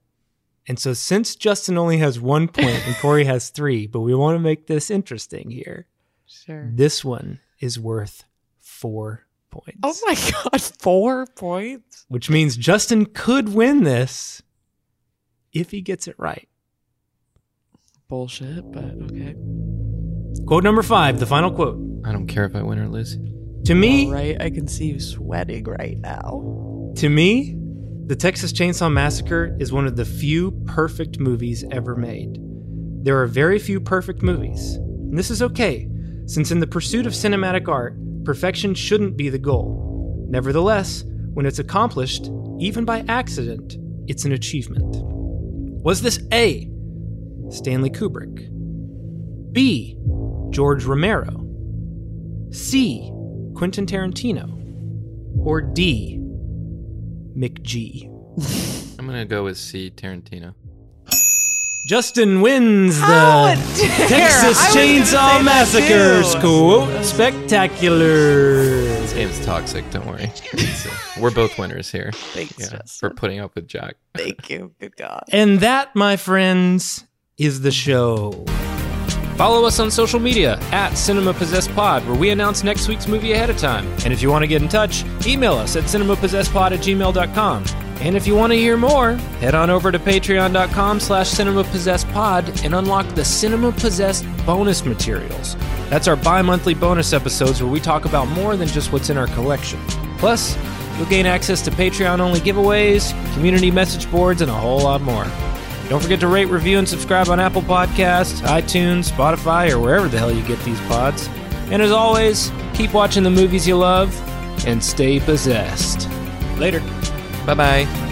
And so since Justin only has 1 point and Corey has 3, but we want to make this interesting here. Sure. This one is worth 4 points. Oh my God, 4 points? Which means Justin could win this if he gets it right. Bullshit, but okay. Quote number 5, the final quote. I don't care if I win or lose. To me... All right, I can see you sweating right now. To me, the Texas Chainsaw Massacre is one of the few perfect movies ever made. There are very few perfect movies. And this is okay, since in the pursuit of cinematic art, perfection shouldn't be the goal. Nevertheless, when it's accomplished, even by accident, it's an achievement. Was this A, Stanley Kubrick, B, George Romero, C, Quentin Tarantino, or D, McG? I'm going to go with C, Tarantino. Justin wins the Texas Chainsaw Massacre quote spectacular. This game's toxic, don't worry. We're both winners here. Thanks, Justin. For putting up with Jack. Thank you, good God. And that, my friends, is the show. Follow us on social media at Cinema Possessed Pod, where we announce next week's movie ahead of time. And if you want to get in touch, email us at cinemapossessedpod@gmail.com. And if you want to hear more, head on over to patreon.com/cinemapossessedpod and unlock the Cinema Possessed bonus materials. That's our bi-monthly bonus episodes where we talk about more than just what's in our collection. Plus, you'll gain access to Patreon-only giveaways, community message boards, and a whole lot more. Don't forget to rate, review, and subscribe on Apple Podcasts, iTunes, Spotify, or wherever the hell you get these pods. And as always, keep watching the movies you love and stay possessed. Later. Bye-bye.